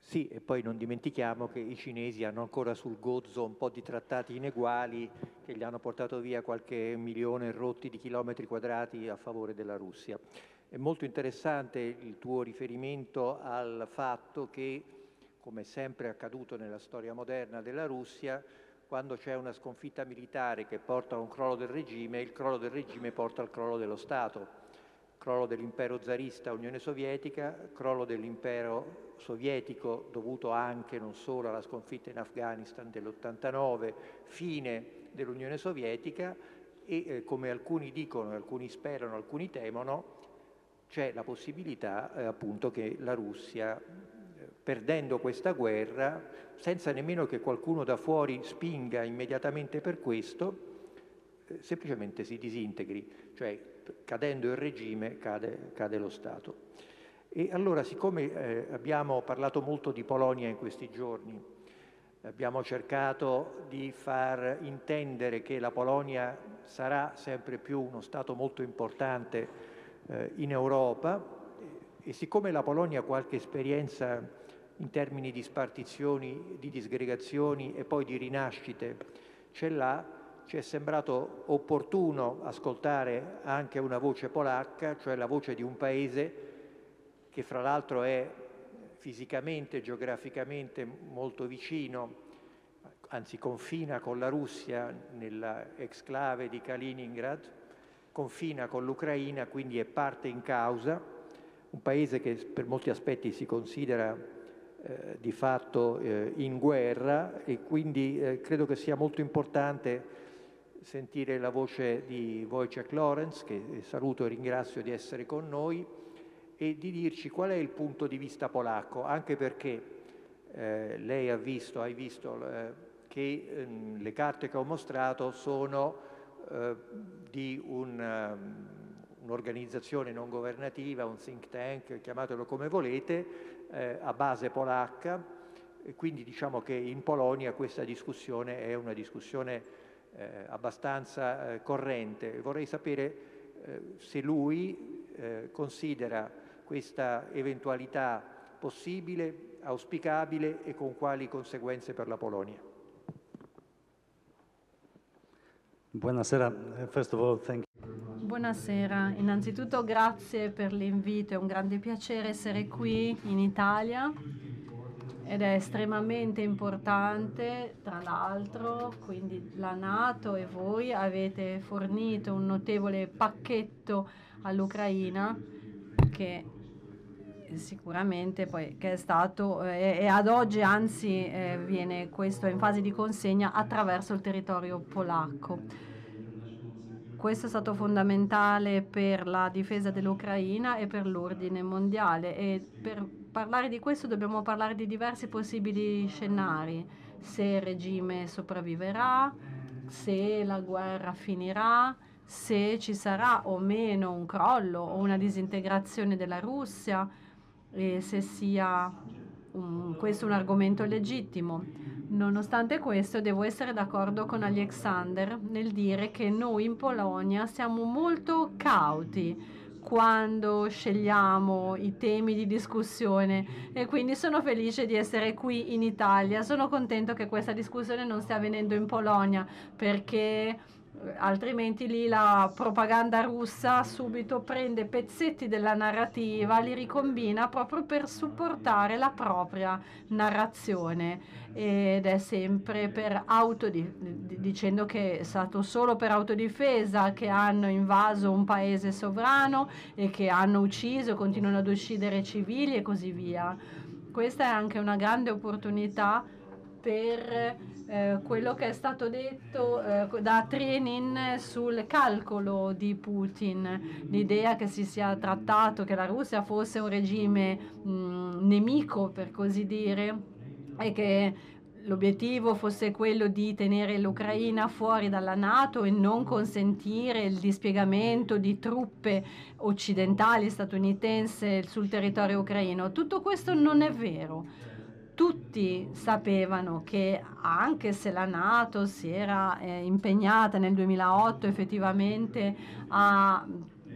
Sì, e poi non dimentichiamo che i cinesi hanno ancora sul gozzo un po' di trattati ineguali che gli hanno portato via qualche milione rotti di chilometri quadrati a favore della Russia. È molto interessante il tuo riferimento al fatto che, come sempre è accaduto nella storia moderna della Russia, quando c'è una sconfitta militare che porta a un crollo del regime, il crollo del regime porta al crollo dello Stato. Crollo dell'impero zarista, Unione Sovietica, crollo dell'impero sovietico dovuto anche non solo alla sconfitta in Afghanistan dell'ottantanove, fine dell'Unione Sovietica e eh, come alcuni dicono, alcuni sperano, alcuni temono, c'è la possibilità eh, appunto che la Russia, perdendo questa guerra, senza nemmeno che qualcuno da fuori spinga immediatamente per questo, eh, semplicemente si disintegri, cioè cadendo il regime cade, cade lo Stato. E allora, siccome eh, abbiamo parlato molto di Polonia in questi giorni, abbiamo cercato di far intendere che la Polonia sarà sempre più uno Stato molto importante eh, in Europa, e siccome la Polonia ha qualche esperienza in termini di spartizioni, di disgregazioni e poi di rinascite ce l'ha, ci è sembrato opportuno ascoltare anche una voce polacca, cioè la voce di un paese che fra l'altro è fisicamente, geograficamente molto vicino, anzi confina con la Russia nella exclave di Kaliningrad, confina con l'Ucraina, quindi è parte in causa, un paese che per molti aspetti si considera eh, di fatto eh, in guerra, e quindi eh, credo che sia molto importante sentire la voce di Wojciech Lorenz, che saluto e ringrazio di essere con noi, e di dirci qual è il punto di vista polacco, anche perché eh, lei ha visto, hai visto eh, che eh, le carte che ho mostrato sono eh, di un, um, un'organizzazione non governativa, un think tank, chiamatelo come volete, eh, a base polacca, e quindi diciamo che in Polonia questa discussione è una discussione eh, abbastanza eh, corrente. Vorrei sapere eh, se lui eh, considera questa eventualità possibile, auspicabile, e con quali conseguenze per la Polonia. Buonasera. First of all, thank you. Buonasera. Innanzitutto grazie per l'invito, è un grande piacere essere qui in Italia ed è estremamente importante, tra l'altro, quindi la NATO e voi avete fornito un notevole pacchetto all'Ucraina che sicuramente poi che è stato eh, e ad oggi anzi eh, viene questo in fase di consegna attraverso il territorio polacco. Questo è stato fondamentale per la difesa dell'Ucraina e per l'ordine mondiale, e per parlare di questo dobbiamo parlare di diversi possibili scenari: se il regime sopravviverà, se la guerra finirà, se ci sarà o meno un crollo o una disintegrazione della Russia, e se sia um, questo un argomento legittimo. Nonostante questo, devo essere d'accordo con Aleksandr nel dire che noi in Polonia siamo molto cauti quando scegliamo i temi di discussione, e quindi sono felice di essere qui in Italia. Sono contento che questa discussione non stia avvenendo in Polonia, perché altrimenti lì la propaganda russa subito prende pezzetti della narrativa, li ricombina proprio per supportare la propria narrazione, ed è sempre per autodif- dicendo che è stato solo per autodifesa che hanno invaso un paese sovrano e che hanno ucciso, continuano ad uccidere civili e così via. Questa è anche una grande opportunità per eh, quello che è stato detto eh, da Trenin sul calcolo di Putin, l'idea che si sia trattato, che la Russia fosse un regime mh, nemico, per così dire, e che l'obiettivo fosse quello di tenere l'Ucraina fuori dalla NATO e non consentire il dispiegamento di truppe occidentali statunitense sul territorio ucraino. Tutto questo non è vero. Tutti sapevano che, anche se la NATO si era eh, impegnata nel duemilaotto effettivamente a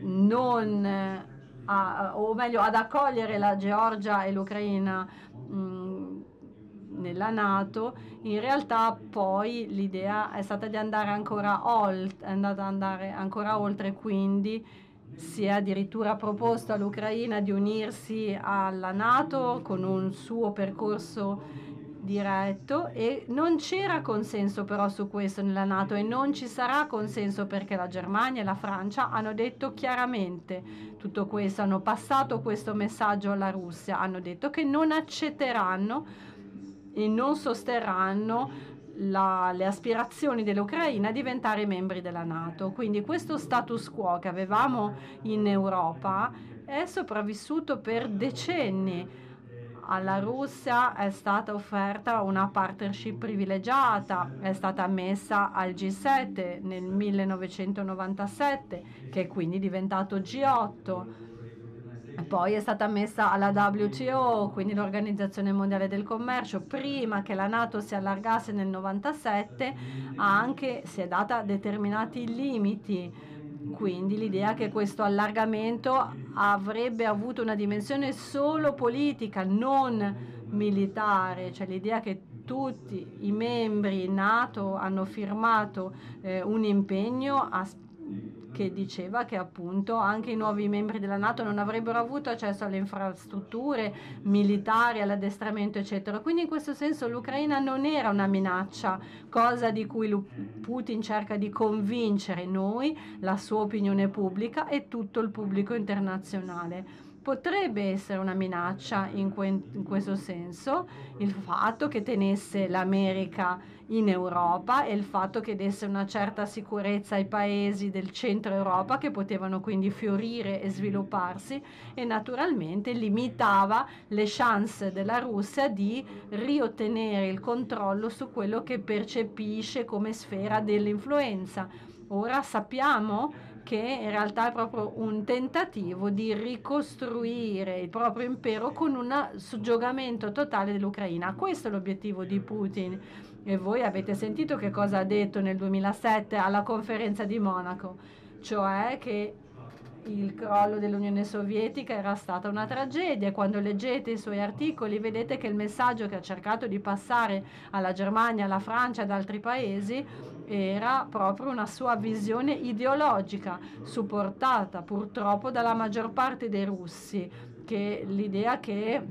non, a, o meglio ad accogliere la Georgia e l'Ucraina mh, nella NATO, in realtà poi l'idea è stata di andare ancora oltre, è andata ad andare ancora oltre, quindi si è addirittura proposto all'Ucraina di unirsi alla NATO con un suo percorso diretto, e non c'era consenso però su questo nella NATO, e non ci sarà consenso, perché la Germania e la Francia hanno detto chiaramente tutto questo, hanno passato questo messaggio alla Russia, hanno detto che non accetteranno e non sosterranno La, le aspirazioni dell'Ucraina a diventare membri della NATO. Quindi questo status quo che avevamo in Europa è sopravvissuto per decenni. Alla Russia è stata offerta una partnership privilegiata, è stata ammessa al G sette nel millenovecentonovantasette, che è quindi diventato G otto. Poi è stata ammessa alla W T O, quindi l'Organizzazione Mondiale del Commercio. Prima che la NATO si allargasse nel novantasette anche si è data determinati limiti. Quindi l'idea che questo allargamento avrebbe avuto una dimensione solo politica, non militare, cioè l'idea che tutti i membri NATO hanno firmato eh, un impegno a, che diceva che appunto anche i nuovi membri della NATO non avrebbero avuto accesso alle infrastrutture militari, all'addestramento eccetera. Quindi in questo senso l'Ucraina non era una minaccia, cosa di cui Putin cerca di convincere noi, la sua opinione pubblica e tutto il pubblico internazionale. Potrebbe essere una minaccia in, que in questo senso il fatto che tenesse l'America in Europa e il fatto che desse una certa sicurezza ai paesi del centro Europa che potevano quindi fiorire e svilupparsi, e naturalmente limitava le chance della Russia di riottenere il controllo su quello che percepisce come sfera dell'influenza. Ora sappiamo che in realtà è proprio un tentativo di ricostruire il proprio impero con un soggiogamento totale dell'Ucraina. Questo è l'obiettivo di Putin. E voi avete sentito che cosa ha detto nel duemilasette alla conferenza di Monaco, cioè che il crollo dell'Unione Sovietica era stata una tragedia. Quando leggete i suoi articoli vedete che il messaggio che ha cercato di passare alla Germania, alla Francia, ad altri paesi era proprio una sua visione ideologica, supportata purtroppo dalla maggior parte dei russi, che l'idea che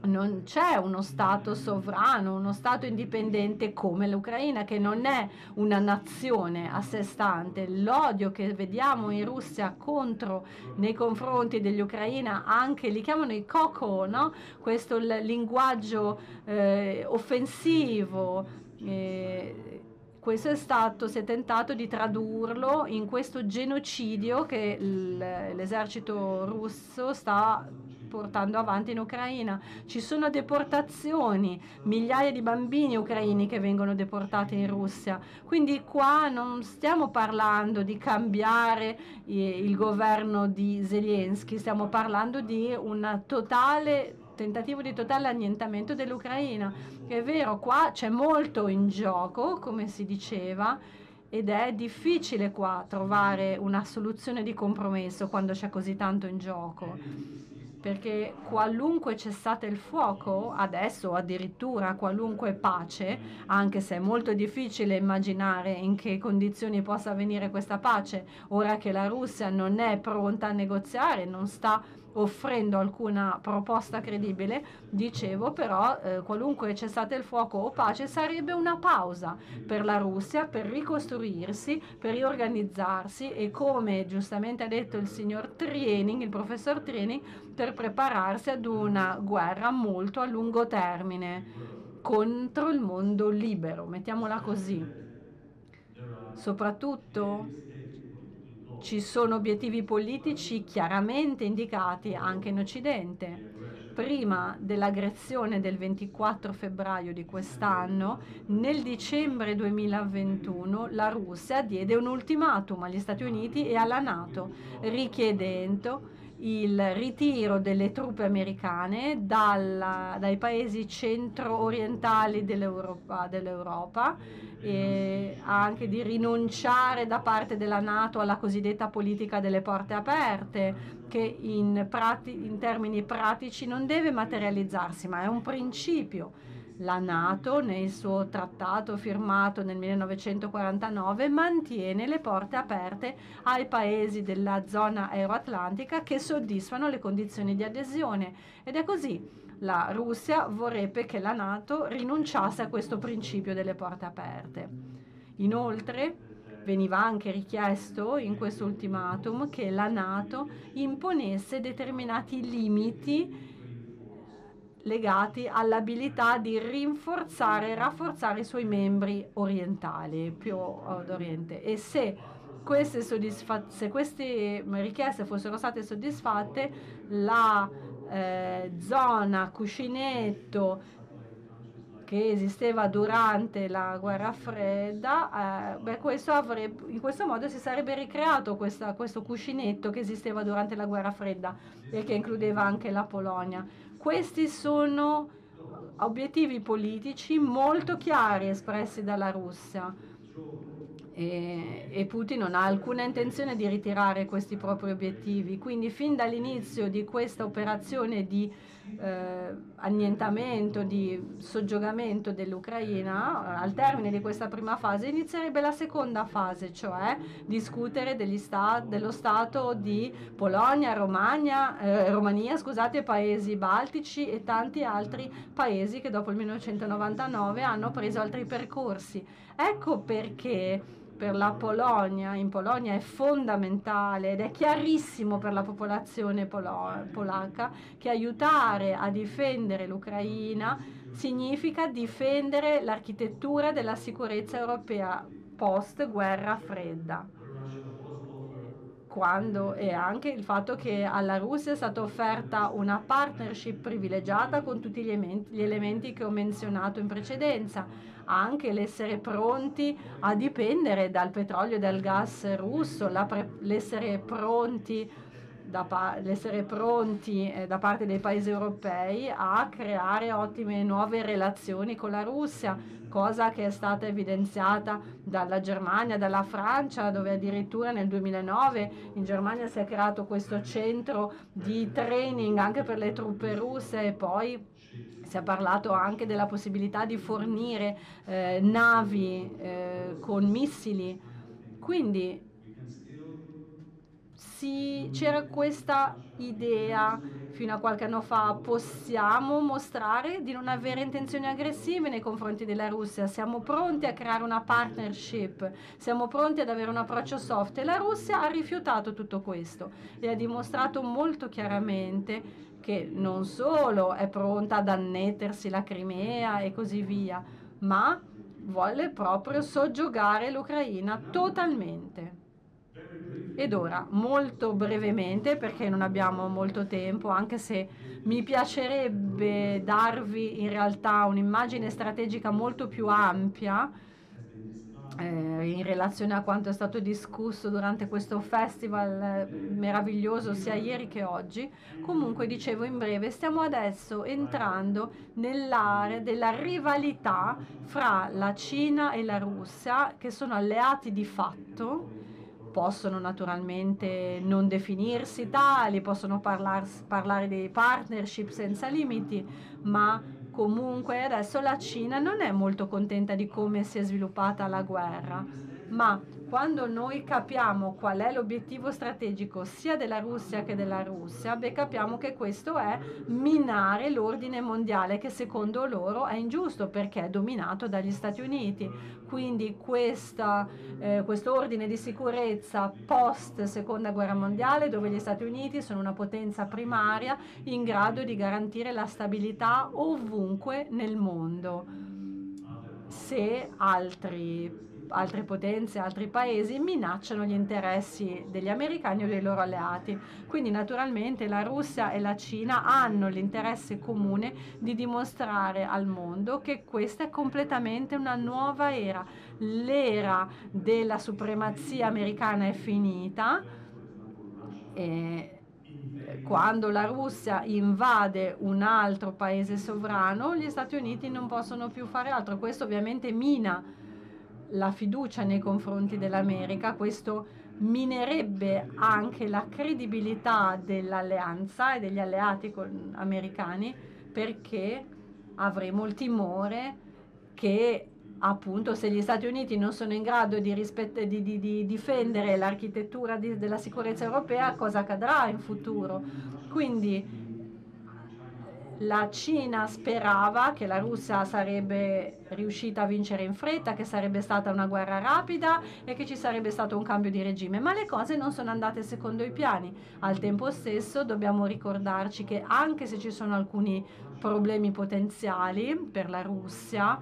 non c'è uno Stato sovrano, uno Stato indipendente come l'Ucraina, che non è una nazione a sé stante. L'odio che vediamo in Russia contro, nei confronti degli ucraina, anche li chiamano i coco, no? Questo linguaggio eh, offensivo, eh, questo è stato, si è tentato di tradurlo in questo genocidio che l'esercito russo sta portando avanti in Ucraina. Ci sono deportazioni, migliaia di bambini ucraini che vengono deportati in Russia. Quindi qua non stiamo parlando di cambiare il governo di Zelensky, stiamo parlando di un totale tentativo di totale annientamento dell'Ucraina. È vero, qua c'è molto in gioco, come si diceva, ed è difficile qua trovare una soluzione di compromesso quando c'è così tanto in gioco. Perché qualunque cessate il fuoco, adesso addirittura qualunque pace, anche se è molto difficile immaginare in che condizioni possa avvenire questa pace, ora che la Russia non è pronta a negoziare, non sta offrendo alcuna proposta credibile, dicevo però eh, qualunque cessate il fuoco o pace sarebbe una pausa per la Russia per ricostruirsi, per riorganizzarsi e, come giustamente ha detto il signor Triening, il professor Triening, per prepararsi ad una guerra molto a lungo termine contro il mondo libero, mettiamola così. Soprattutto ci sono obiettivi politici chiaramente indicati anche in Occidente. Prima dell'aggressione del ventiquattro febbraio di quest'anno, nel dicembre duemilaventuno, la Russia diede un ultimatum agli Stati Uniti e alla NATO, richiedendo il ritiro delle truppe americane dalla, dai paesi centro-orientali dell'Europa, dell'Europa, e anche di rinunciare da parte della NATO alla cosiddetta politica delle porte aperte, che in, prati, in termini pratici non deve materializzarsi, ma è un principio. La NATO, nel suo trattato firmato nel millenovecentoquarantanove, mantiene le porte aperte ai paesi della zona euroatlantica che soddisfano le condizioni di adesione. Ed è così. La Russia vorrebbe che la NATO rinunciasse a questo principio delle porte aperte. Inoltre, veniva anche richiesto in questo ultimatum che la NATO imponesse determinati limiti legati all'abilità di rinforzare e rafforzare i suoi membri orientali, più ad oriente. E se queste, se queste richieste fossero state soddisfatte, la eh, zona cuscinetto che esisteva durante la guerra fredda, eh, beh, questo avrebbe, in questo modo si sarebbe ricreato questa, questo cuscinetto che esisteva durante la guerra fredda e che includeva anche la Polonia. Questi sono obiettivi politici molto chiari espressi dalla Russia e, e Putin non ha alcuna intenzione di ritirare questi propri obiettivi, quindi fin dall'inizio di questa operazione di eh, annientamento, di soggiogamento dell'Ucraina, al termine di questa prima fase inizierebbe la seconda fase, cioè discutere degli sta dello stato di Polonia, Romagna, eh, Romania, scusate, paesi baltici e tanti altri paesi che dopo il millenovecentonovantanove hanno preso altri percorsi. Ecco perché per la Polonia, in Polonia è fondamentale ed è chiarissimo per la popolazione polo- polacca che aiutare a difendere l'Ucraina significa difendere l'architettura della sicurezza europea post guerra fredda. Quando, e anche il fatto che alla Russia è stata offerta una partnership privilegiata con tutti gli elementi, gli elementi che ho menzionato in precedenza, anche l'essere pronti a dipendere dal petrolio e dal gas russo, l'essere pronti, da, l'essere pronti eh, da parte dei paesi europei a creare ottime nuove relazioni con la Russia, cosa che è stata evidenziata dalla Germania, dalla Francia, dove addirittura nel duemilanove in Germania si è creato questo centro di training anche per le truppe russe e poi si è parlato anche della possibilità di fornire eh, navi eh, con missili. Quindi c'era questa idea fino a qualche anno fa: possiamo mostrare di non avere intenzioni aggressive nei confronti della Russia, siamo pronti a creare una partnership, siamo pronti ad avere un approccio soft, e la Russia ha rifiutato tutto questo e ha dimostrato molto chiaramente che non solo è pronta ad annettersi la Crimea e così via, ma vuole proprio soggiogare l'Ucraina totalmente. Ed ora, molto brevemente, perché non abbiamo molto tempo, anche se mi piacerebbe darvi in realtà un'immagine strategica molto più ampia eh, in relazione a quanto è stato discusso durante questo festival meraviglioso sia ieri che oggi. Comunque, dicevo in breve, stiamo adesso entrando nell'area della rivalità fra la Cina e la Russia, che sono alleati di fatto. Possono naturalmente non definirsi tali, possono parlarsi, parlare di partnership senza limiti, ma comunque adesso la Cina non è molto contenta di come si è sviluppata la guerra. Ma quando noi capiamo qual è l'obiettivo strategico sia della Russia che della Russia, beh, capiamo che questo è minare l'ordine mondiale, che secondo loro è ingiusto perché è dominato dagli Stati Uniti. Quindi questa, eh, questo ordine di sicurezza post seconda guerra mondiale, dove gli Stati Uniti sono una potenza primaria in grado di garantire la stabilità ovunque nel mondo, se altri altre potenze, altri paesi minacciano gli interessi degli americani o dei loro alleati. Quindi naturalmente la Russia e la Cina hanno l'interesse comune di dimostrare al mondo che questa è completamente una nuova era. L'era della supremazia americana è finita e quando la Russia invade un altro paese sovrano, gli Stati Uniti non possono più fare altro. Questo ovviamente mina la fiducia nei confronti dell'America, questo minerebbe anche la credibilità dell'alleanza e degli alleati americani, perché avremo il timore che appunto se gli Stati Uniti non sono in grado di, di, di, di difendere l'architettura di, della sicurezza europea, cosa accadrà in futuro. Quindi la Cina sperava che la Russia sarebbe riuscita a vincere in fretta, che sarebbe stata una guerra rapida e che ci sarebbe stato un cambio di regime, ma le cose non sono andate secondo i piani. Al tempo stesso dobbiamo ricordarci che anche se ci sono alcuni problemi potenziali per la Russia,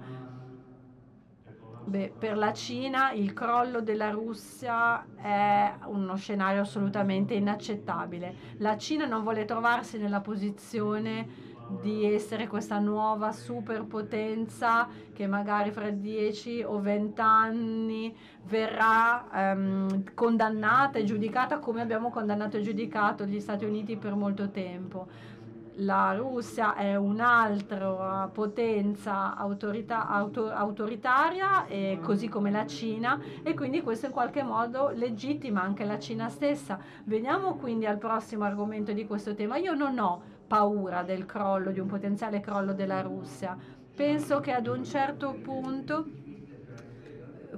beh, per la Cina il crollo della Russia è uno scenario assolutamente inaccettabile. La Cina non vuole trovarsi nella posizione di essere questa nuova superpotenza che magari fra dieci o venti anni verrà ehm, condannata e giudicata come abbiamo condannato e giudicato gli Stati Uniti per molto tempo. La Russia è un'altra potenza autorità, auto, autoritaria, e così come la Cina, e quindi questo in qualche modo legittima anche la Cina stessa. Veniamo quindi al prossimo argomento di questo tema. Io non ho paura del crollo, di un potenziale crollo della Russia. Penso che ad un certo punto,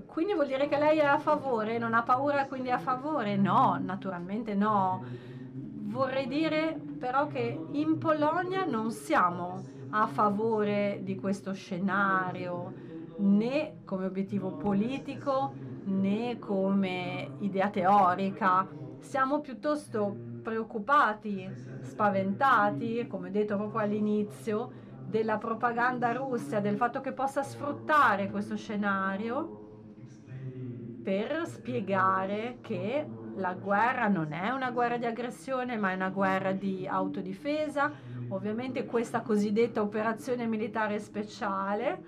quindi vuol dire che lei è a favore, non ha paura, quindi è a favore? No, naturalmente no. Vorrei dire però che in Polonia non siamo a favore di questo scenario, né come obiettivo politico né come idea teorica. Siamo piuttosto preoccupati, spaventati, come detto proprio all'inizio, della propaganda russa, del fatto che possa sfruttare questo scenario per spiegare che la guerra non è una guerra di aggressione, ma è una guerra di autodifesa. Ovviamente questa cosiddetta operazione militare speciale,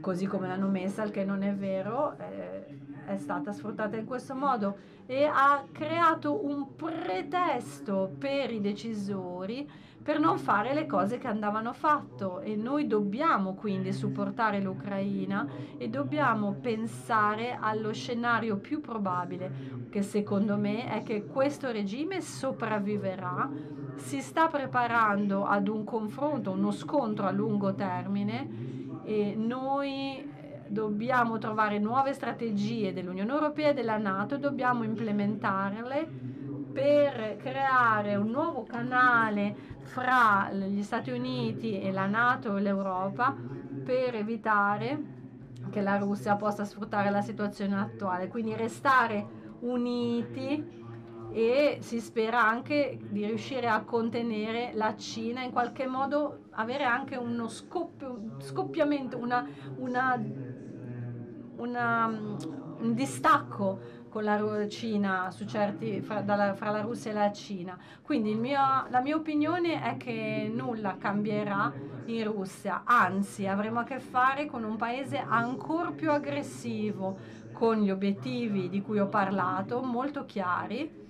così come l'hanno messa, il che non è vero, eh, è stata sfruttata in questo modo e ha creato un pretesto per i decisori per non fare le cose che andavano fatto. E noi dobbiamo quindi supportare l'Ucraina e dobbiamo pensare allo scenario più probabile, che secondo me è che questo regime sopravviverà, si sta preparando ad un confronto, uno scontro a lungo termine, e noi dobbiamo trovare nuove strategie dell'Unione Europea e della NATO, dobbiamo implementarle per creare un nuovo canale fra gli Stati Uniti e la NATO e l'Europa per evitare che la Russia possa sfruttare la situazione attuale. Quindi restare uniti, e si spera anche di riuscire a contenere la Cina, in qualche modo avere anche uno scoppio, scoppiamento, una, una, una, un distacco con la Cina su certi, fra, dalla, fra la Russia e la Cina. Quindi il mio, la mia opinione è che nulla cambierà in Russia, anzi avremo a che fare con un paese ancora più aggressivo, con gli obiettivi di cui ho parlato molto chiari,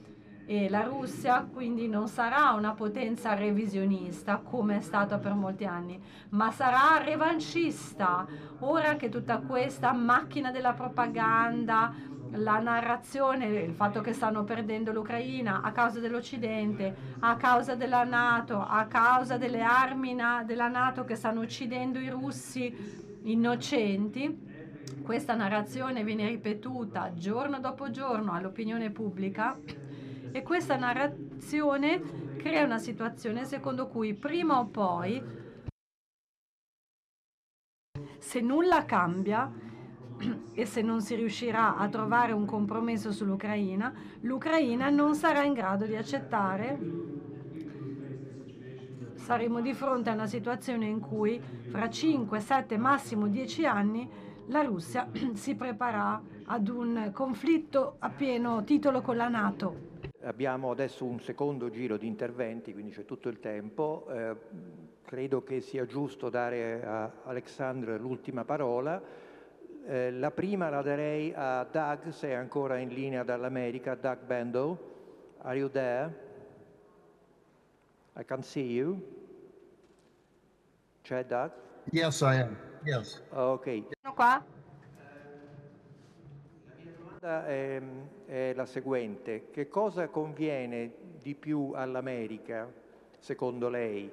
e la Russia quindi non sarà una potenza revisionista come è stata per molti anni, ma sarà revancista. Ora che tutta questa macchina della propaganda, la narrazione, il fatto che stanno perdendo l'Ucraina a causa dell'Occidente, a causa della NATO, a causa delle armi della NATO che stanno uccidendo i russi innocenti, questa narrazione viene ripetuta giorno dopo giorno all'opinione pubblica, e questa narrazione crea una situazione secondo cui prima o poi, se nulla cambia e se non si riuscirà a trovare un compromesso sull'Ucraina, l'Ucraina non sarà in grado di accettare. Saremo di fronte a una situazione in cui fra cinque, sette, massimo dieci anni la Russia si prepara ad un conflitto a pieno titolo con la NATO. Abbiamo adesso un secondo giro di interventi, quindi c'è tutto il tempo. Eh, credo che sia giusto dare a Aleksandr l'ultima parola. Eh, la prima la darei a Doug, se è ancora in linea dall'America. Doug Bandow, are you there? I can see you. C'è Doug? Yes, I am. Yes. Ok. Sono qua. La domanda è, è la seguente. Che cosa conviene di più all'America, secondo lei?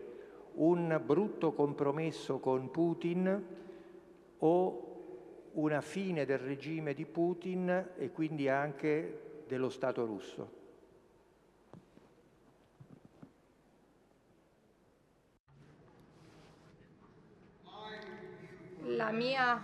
Un brutto compromesso con Putin o una fine del regime di Putin e quindi anche dello Stato russo? La mia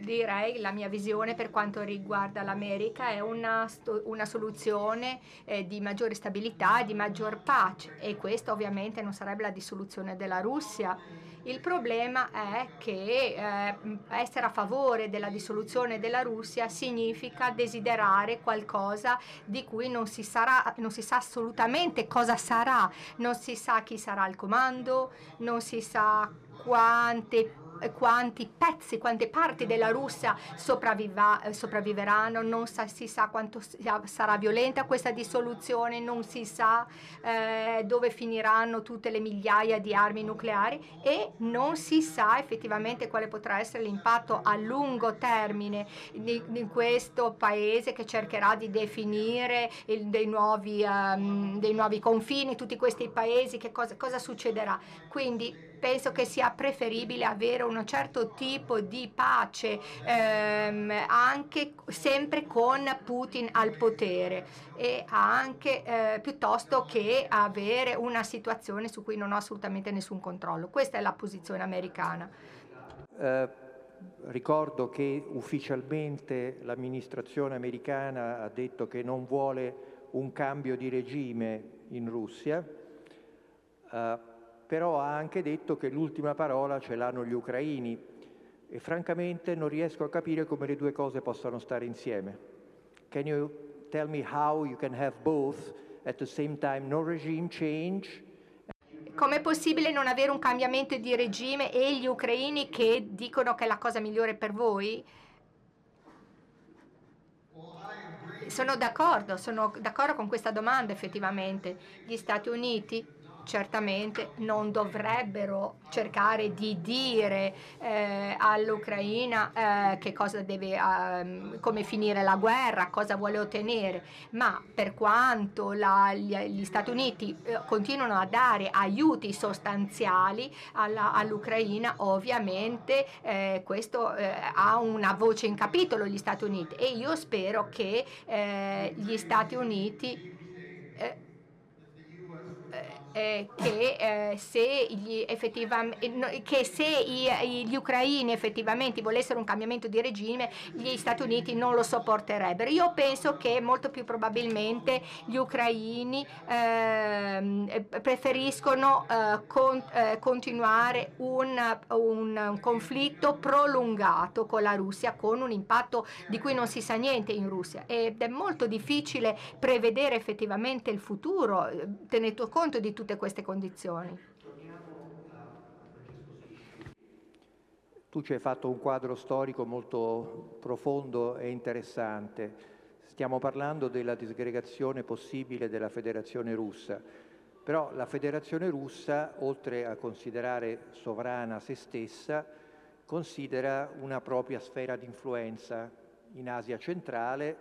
direi la mia visione per quanto riguarda l'America è una, una soluzione eh, di maggiore stabilità e di maggior pace, e questa ovviamente non sarebbe la dissoluzione della Russia. Il problema è che eh, essere a favore della dissoluzione della Russia significa desiderare qualcosa di cui non si, sarà, non si sa assolutamente cosa sarà, non si sa chi sarà al comando, non si sa quante quanti pezzi, quante parti della Russia sopravviveranno, non sa, si sa quanto sia, sarà violenta questa dissoluzione, non si sa eh, dove finiranno tutte le migliaia di armi nucleari e non si sa effettivamente quale potrà essere l'impatto a lungo termine di, di questo paese che cercherà di definire il, dei, nuovi, um, dei nuovi confini, tutti questi paesi, che cosa, cosa succederà. Quindi penso che sia preferibile avere un certo tipo di pace, ehm, anche sempre con Putin al potere, e anche eh, piuttosto che avere una situazione su cui non ho assolutamente nessun controllo. Questa è la posizione americana. Eh, ricordo che ufficialmente l'amministrazione americana ha detto che non vuole un cambio di regime in Russia. Eh, però ha anche detto che l'ultima parola ce l'hanno gli ucraini, e francamente non riesco a capire come le due cose possano stare insieme. Can you tell me how you can have both at the same time? No regime change. Com'è possibile non avere un cambiamento di regime e gli ucraini che dicono che è la cosa migliore per voi? Sono d'accordo, sono d'accordo con questa domanda effettivamente. Gli Stati Uniti certamente non dovrebbero cercare di dire eh, all'Ucraina eh, che cosa deve, eh, come finire la guerra, cosa vuole ottenere, ma per quanto la, gli, gli Stati Uniti eh, continuano a dare aiuti sostanziali all'Ucraina, all ovviamente eh, questo eh, ha una voce in capitolo gli Stati Uniti, e io spero che eh, gli Stati Uniti eh, Eh, che, eh, se gli che se i, gli ucraini effettivamente volessero un cambiamento di regime, gli Stati Uniti non lo sopporterebbero. Io penso che molto più probabilmente gli ucraini eh, preferiscono eh, con, eh, continuare un, un, un conflitto prolungato con la Russia, con un impatto di cui non si sa niente in Russia, ed è molto difficile prevedere effettivamente il futuro, tenendo conto di tutto tutte queste condizioni. Tu ci hai fatto un quadro storico molto profondo e interessante. Stiamo parlando della disgregazione possibile della Federazione Russa, però la Federazione Russa, oltre a considerare sovrana se stessa, considera una propria sfera di influenza in Asia centrale,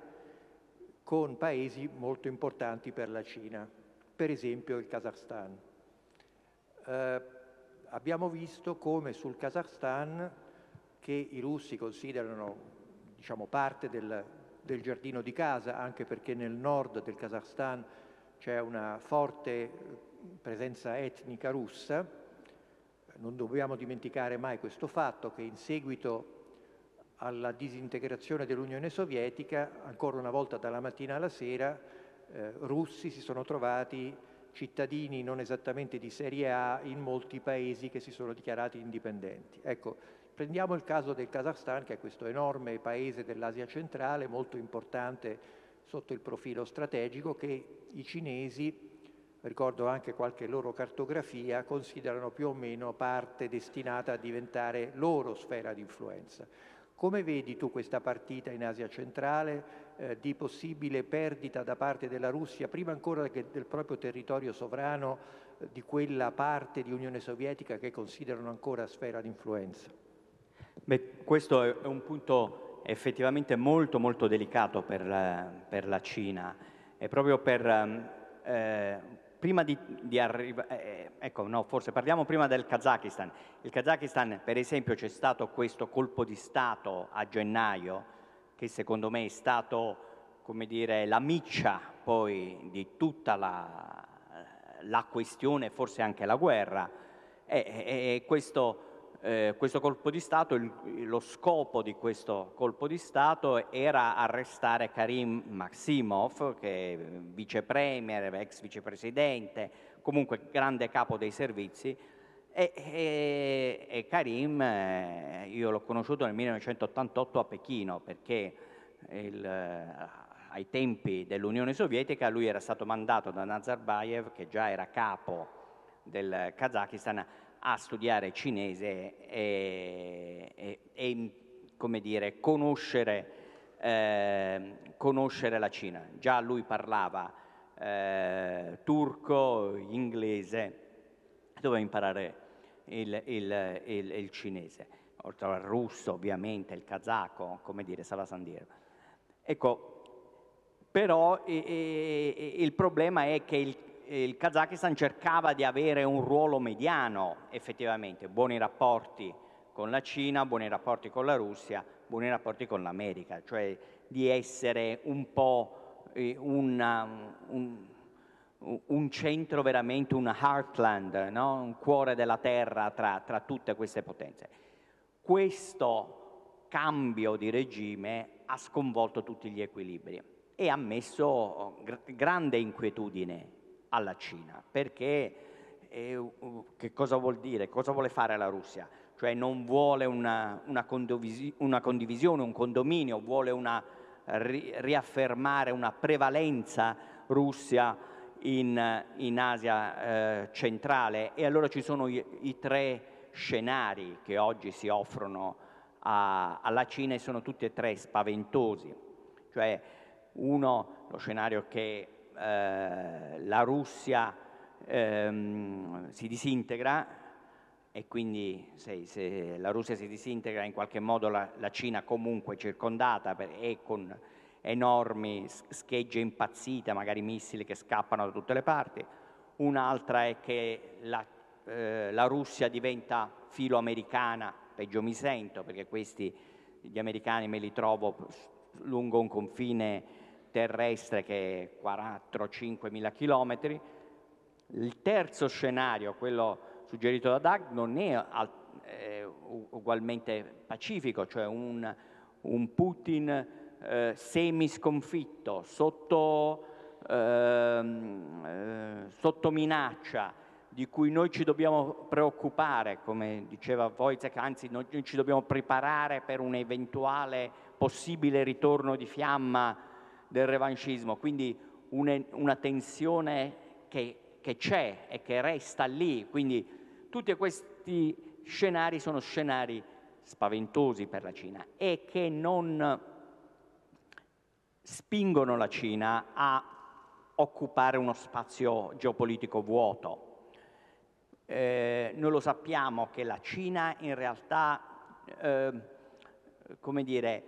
con paesi molto importanti per la Cina, per esempio il Kazakhstan. Eh, abbiamo visto come sul Kazakhstan, che i russi considerano, diciamo, parte del, del giardino di casa, anche perché nel nord del Kazakhstan c'è una forte presenza etnica russa, non dobbiamo dimenticare mai questo fatto, che in seguito alla disintegrazione dell'Unione Sovietica, ancora una volta dalla mattina alla sera, Eh, russi si sono trovati cittadini non esattamente di serie A in molti paesi che si sono dichiarati indipendenti. Ecco, prendiamo il caso del Kazakhstan, che è questo enorme paese dell'Asia centrale, molto importante sotto il profilo strategico, che i cinesi, ricordo anche qualche loro cartografia, considerano più o meno parte destinata a diventare loro sfera di influenza. Come vedi tu questa partita in Asia centrale eh, di possibile perdita da parte della Russia, prima ancora che del proprio territorio sovrano, eh, di quella parte di Unione Sovietica che considerano ancora sfera di influenza? Beh, questo è un punto effettivamente molto molto delicato per la, per la Cina. È proprio per... Eh, prima di, di arrivare... Eh, ecco, no, forse parliamo prima del Kazakistan. Il Kazakistan, per esempio, c'è stato questo colpo di Stato a gennaio, che secondo me è stato, come dire, la miccia poi di tutta la, la questione, forse anche la guerra. E, e, e questo eh, questo colpo di Stato, il, lo scopo di questo colpo di Stato era arrestare Karim Maximov, che è vice premier, ex vicepresidente, comunque grande capo dei servizi, e, e, e Karim, eh, io l'ho conosciuto nel millenovecentottantotto a Pechino, perché il... Eh, ai tempi dell'Unione Sovietica lui era stato mandato da Nazarbayev, che già era capo del Kazakistan, a studiare cinese e, e, e come dire, conoscere, eh, conoscere la Cina. Già lui parlava eh, turco, inglese, doveva imparare il, il, il, il cinese, oltre al russo ovviamente, il kazako, come dire, Salasandir. Ecco, però e, e, il problema è che il, il Kazakistan cercava di avere un ruolo mediano, effettivamente, buoni rapporti con la Cina, buoni rapporti con la Russia, buoni rapporti con l'America, cioè di essere un po' una, un, un centro veramente, un heartland, no? Un cuore della terra tra, tra tutte queste potenze. Questo cambio di regime ha sconvolto tutti gli equilibri e ha messo grande inquietudine alla Cina, perché eh, che cosa vuol dire? Cosa vuole fare la Russia? Cioè non vuole una, una, condivisi- una condivisione, un condominio, vuole una, ri- riaffermare una prevalenza Russia in, in Asia eh, centrale, e allora ci sono i, i tre scenari che oggi si offrono a, alla Cina, e sono tutti e tre spaventosi. Cioè, uno, lo scenario che eh, la Russia ehm, si disintegra, e quindi se, se la Russia si disintegra in qualche modo la, la Cina comunque è circondata per, e con enormi schegge impazzite, magari missili che scappano da tutte le parti. Un'altra è che la, eh, la Russia diventa filoamericana, peggio mi sento, perché questi, gli americani me li trovo lungo un confine terrestre che è quattro a cinque mila chilometri. Il terzo scenario, quello suggerito da Doug, non è eh, ugualmente pacifico, cioè un, un Putin eh, semisconfitto, sotto, eh, sotto minaccia, di cui noi ci dobbiamo preoccupare, come diceva Wojciech, anzi noi ci dobbiamo preparare per un eventuale possibile ritorno di fiamma del revanchismo. Quindi un, una tensione che, che c'è e che resta lì. Quindi tutti questi scenari sono scenari spaventosi per la Cina e che non spingono la Cina a occupare uno spazio geopolitico vuoto. Eh, noi lo sappiamo che la Cina in realtà, eh, come dire,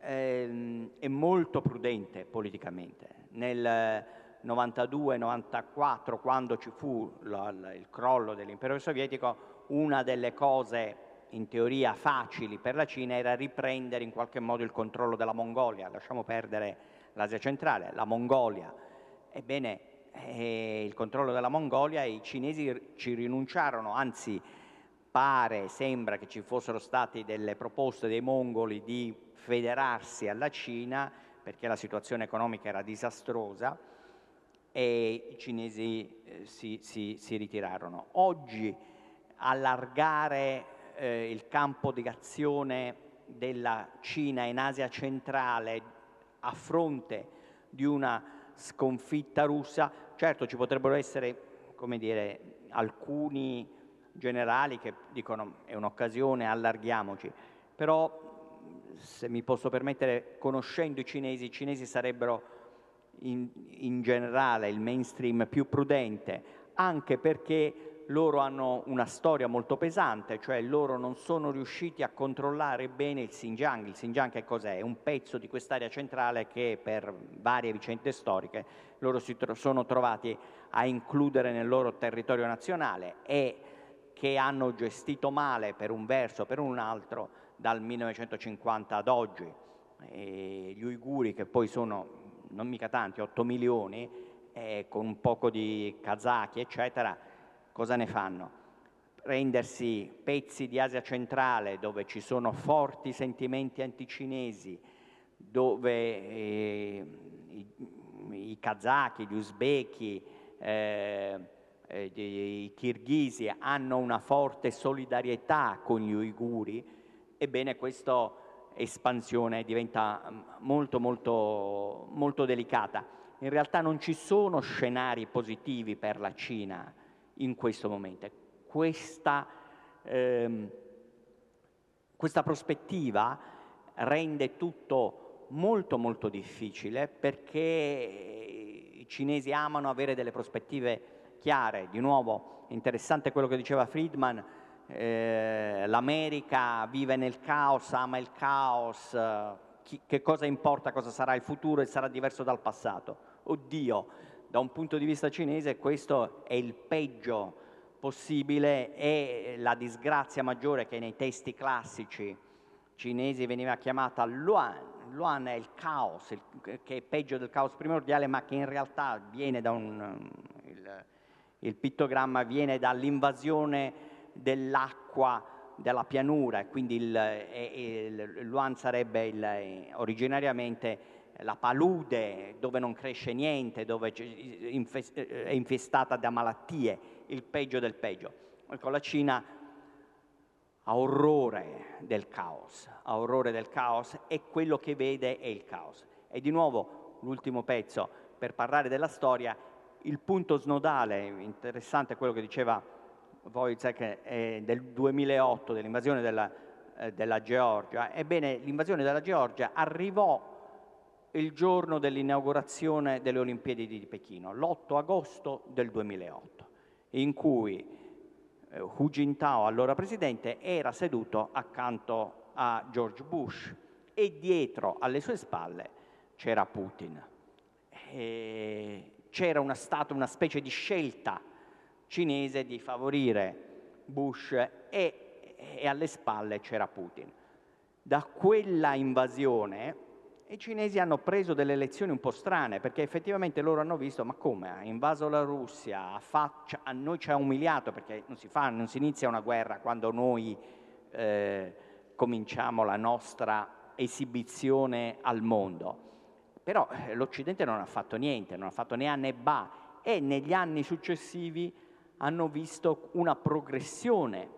eh, è molto prudente politicamente. Nel novantadue novantaquattro, quando ci fu la, la, il crollo dell'impero sovietico, una delle cose in teoria facili per la Cina era riprendere in qualche modo il controllo della Mongolia, lasciamo perdere l'Asia centrale, la Mongolia. Ebbene, e il controllo della Mongolia, i cinesi ci rinunciarono, anzi pare, sembra che ci fossero state delle proposte dei mongoli di federarsi alla Cina perché la situazione economica era disastrosa, e i cinesi eh, si, si, si ritirarono. Oggi allargare eh, il campo di azione della Cina in Asia centrale a fronte di una sconfitta russa, certo ci potrebbero essere, come dire, alcuni generali che dicono è un'occasione, allarghiamoci, però se mi posso permettere, conoscendo i cinesi, i cinesi sarebbero in, in generale il mainstream più prudente, anche perché loro hanno una storia molto pesante, cioè loro non sono riusciti a controllare bene il Xinjiang. Il Xinjiang che cos'è? È un pezzo di quest'area centrale che per varie vicende storiche loro si tro- sono trovati a includere nel loro territorio nazionale, e che hanno gestito male per un verso, per un altro, dal millenovecentocinquanta ad oggi. E gli uiguri, che poi sono non mica tanti, otto milioni, eh, con un poco di kazaki eccetera, cosa ne fanno? prendersi pezzi di Asia centrale dove ci sono forti sentimenti anticinesi, dove eh, i, i kazaki, gli uzbeki, eh, eh, i kirghisi hanno una forte solidarietà con gli uiguri, ebbene questa espansione diventa molto, molto, molto delicata. In realtà non ci sono scenari positivi per la Cina in questo momento. Questa, ehm, questa prospettiva rende tutto molto molto difficile, perché i cinesi amano avere delle prospettive chiare. Di nuovo, interessante quello che diceva Friedman, eh, l'America vive nel caos, ama il caos, eh, chi, che cosa importa cosa sarà il futuro e sarà diverso dal passato. Oddio, da un punto di vista cinese questo è il peggio possibile, e la disgrazia maggiore che nei testi classici cinesi veniva chiamata Luan. Luan è il caos, il, che è peggio del caos primordiale, ma che in realtà viene da un... il, il pittogramma viene dall'invasione dell'acqua della pianura, quindi il, il, il Luan sarebbe il, originariamente la palude dove non cresce niente, dove è infestata da malattie, il peggio del peggio. Ecco, la Cina ha orrore del caos, ha orrore del caos, e quello che vede è il caos. E di nuovo, l'ultimo pezzo, per parlare della storia, il punto snodale, interessante quello che diceva Wojciech, eh, del duemilaotto, dell'invasione della, eh, della Georgia. Ebbene, l'invasione della Georgia arrivò il giorno dell'inaugurazione delle Olimpiadi di Pechino, l'otto agosto del duemilaotto, in cui eh, Hu Jintao, allora presidente, era seduto accanto a George Bush e dietro alle sue spalle c'era Putin. C'era una stata una specie di scelta cinese di favorire Bush, e, e alle spalle c'era Putin. Da quella invasione i cinesi hanno preso delle lezioni un po' strane, perché effettivamente loro hanno visto: ma come, ha invaso la Russia, ha fatto, a noi ci ha umiliato, perché non si fa, non si inizia una guerra quando noi eh, cominciamo la nostra esibizione al mondo. Però eh, l'Occidente non ha fatto niente, non ha fatto né A né Ba, e negli anni successivi hanno visto una progressione,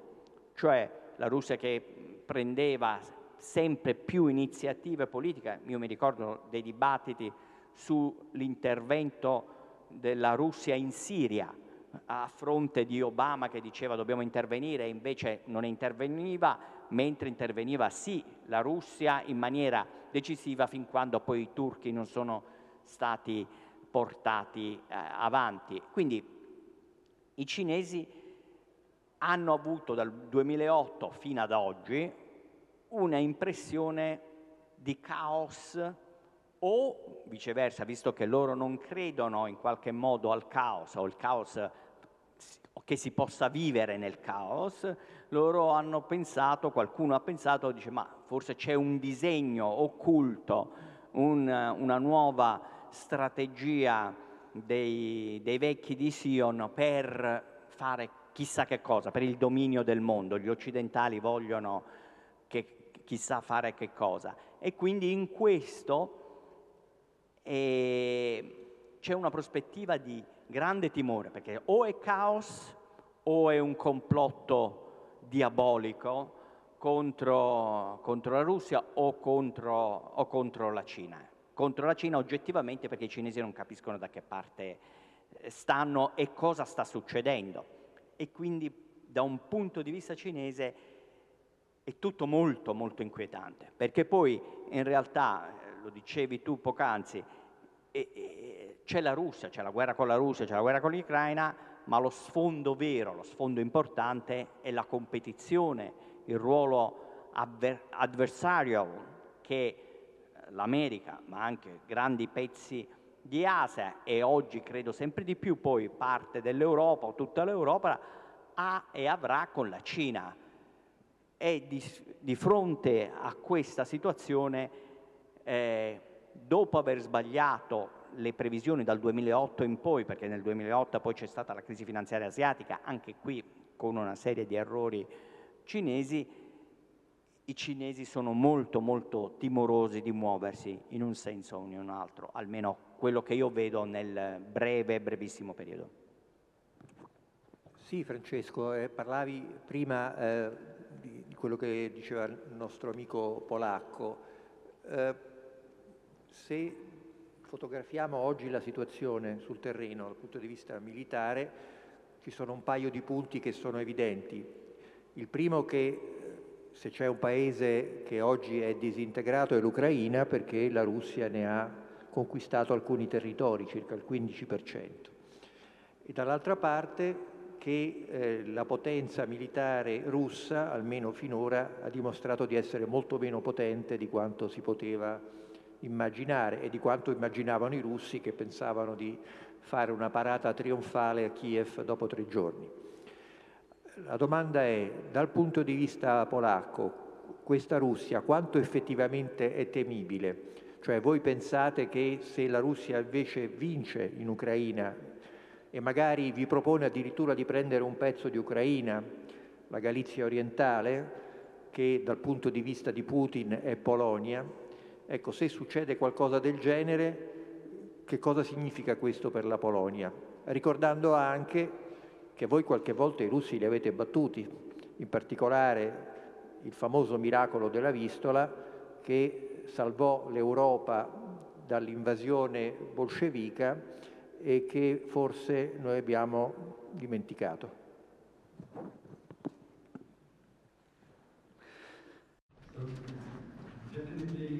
cioè la Russia che prendeva sempre più iniziative politiche. Io mi ricordo dei dibattiti sull'intervento della Russia in Siria, a fronte di Obama che diceva dobbiamo intervenire, e invece non interveniva, mentre interveniva sì la Russia in maniera decisiva, fin quando poi i turchi non sono stati portati eh, avanti. Quindi i cinesi hanno avuto dal duemilaotto fino ad oggi una impressione di caos, o viceversa, visto che loro non credono in qualche modo al caos, o il caos che si possa vivere nel caos, loro hanno pensato, qualcuno ha pensato, dice ma forse c'è un disegno occulto, un, una nuova strategia dei, dei vecchi di Sion per fare chissà che cosa, per il dominio del mondo. Gli occidentali vogliono che chissà fare che cosa. E quindi in questo eh, c'è una prospettiva di grande timore, perché o è caos o è un complotto diabolico contro, contro la Russia o contro, o contro la Cina. Contro la Cina oggettivamente, perché i cinesi non capiscono da che parte stanno e cosa sta succedendo. E quindi da un punto di vista cinese è tutto molto molto inquietante, perché poi in realtà, lo dicevi tu poc'anzi, c'è la Russia, c'è la guerra con la Russia, c'è la guerra con l'Ucraina, ma lo sfondo vero, lo sfondo importante è la competizione, il ruolo adver- avversario che l'America, ma anche grandi pezzi di Asia, e oggi credo sempre di più poi parte dell'Europa o tutta l'Europa, ha e avrà con la Cina. E di, di fronte a questa situazione, eh, dopo aver sbagliato le previsioni dal duemilaotto in poi, perché nel duemilaotto poi c'è stata la crisi finanziaria asiatica, anche qui con una serie di errori cinesi, i cinesi sono molto molto timorosi di muoversi in un senso o in un altro, almeno quello che io vedo nel breve, brevissimo periodo. Sì, Francesco, eh, parlavi prima eh, di, di quello che diceva il nostro amico polacco. Eh, se fotografiamo oggi la situazione sul terreno dal punto di vista militare, ci sono un paio di punti che sono evidenti. Il primo, che se c'è un paese che oggi è disintegrato, è l'Ucraina, perché la Russia ne ha conquistato alcuni territori, circa il quindici per cento. E dall'altra parte che eh, la potenza militare russa, almeno finora, ha dimostrato di essere molto meno potente di quanto si poteva immaginare e di quanto immaginavano i russi, che pensavano di fare una parata trionfale a Kiev dopo tre giorni. La domanda è, dal punto di vista polacco, questa Russia quanto effettivamente è temibile? Cioè, voi pensate che se la Russia invece vince in Ucraina e magari vi propone addirittura di prendere un pezzo di Ucraina, la Galizia orientale, che dal punto di vista di Putin è Polonia, ecco, se succede qualcosa del genere, che cosa significa questo per la Polonia? Ricordando anche che voi qualche volta i russi li avete battuti, in particolare il famoso miracolo della Vistola, che salvò l'Europa dall'invasione bolscevica, e che forse noi abbiamo dimenticato.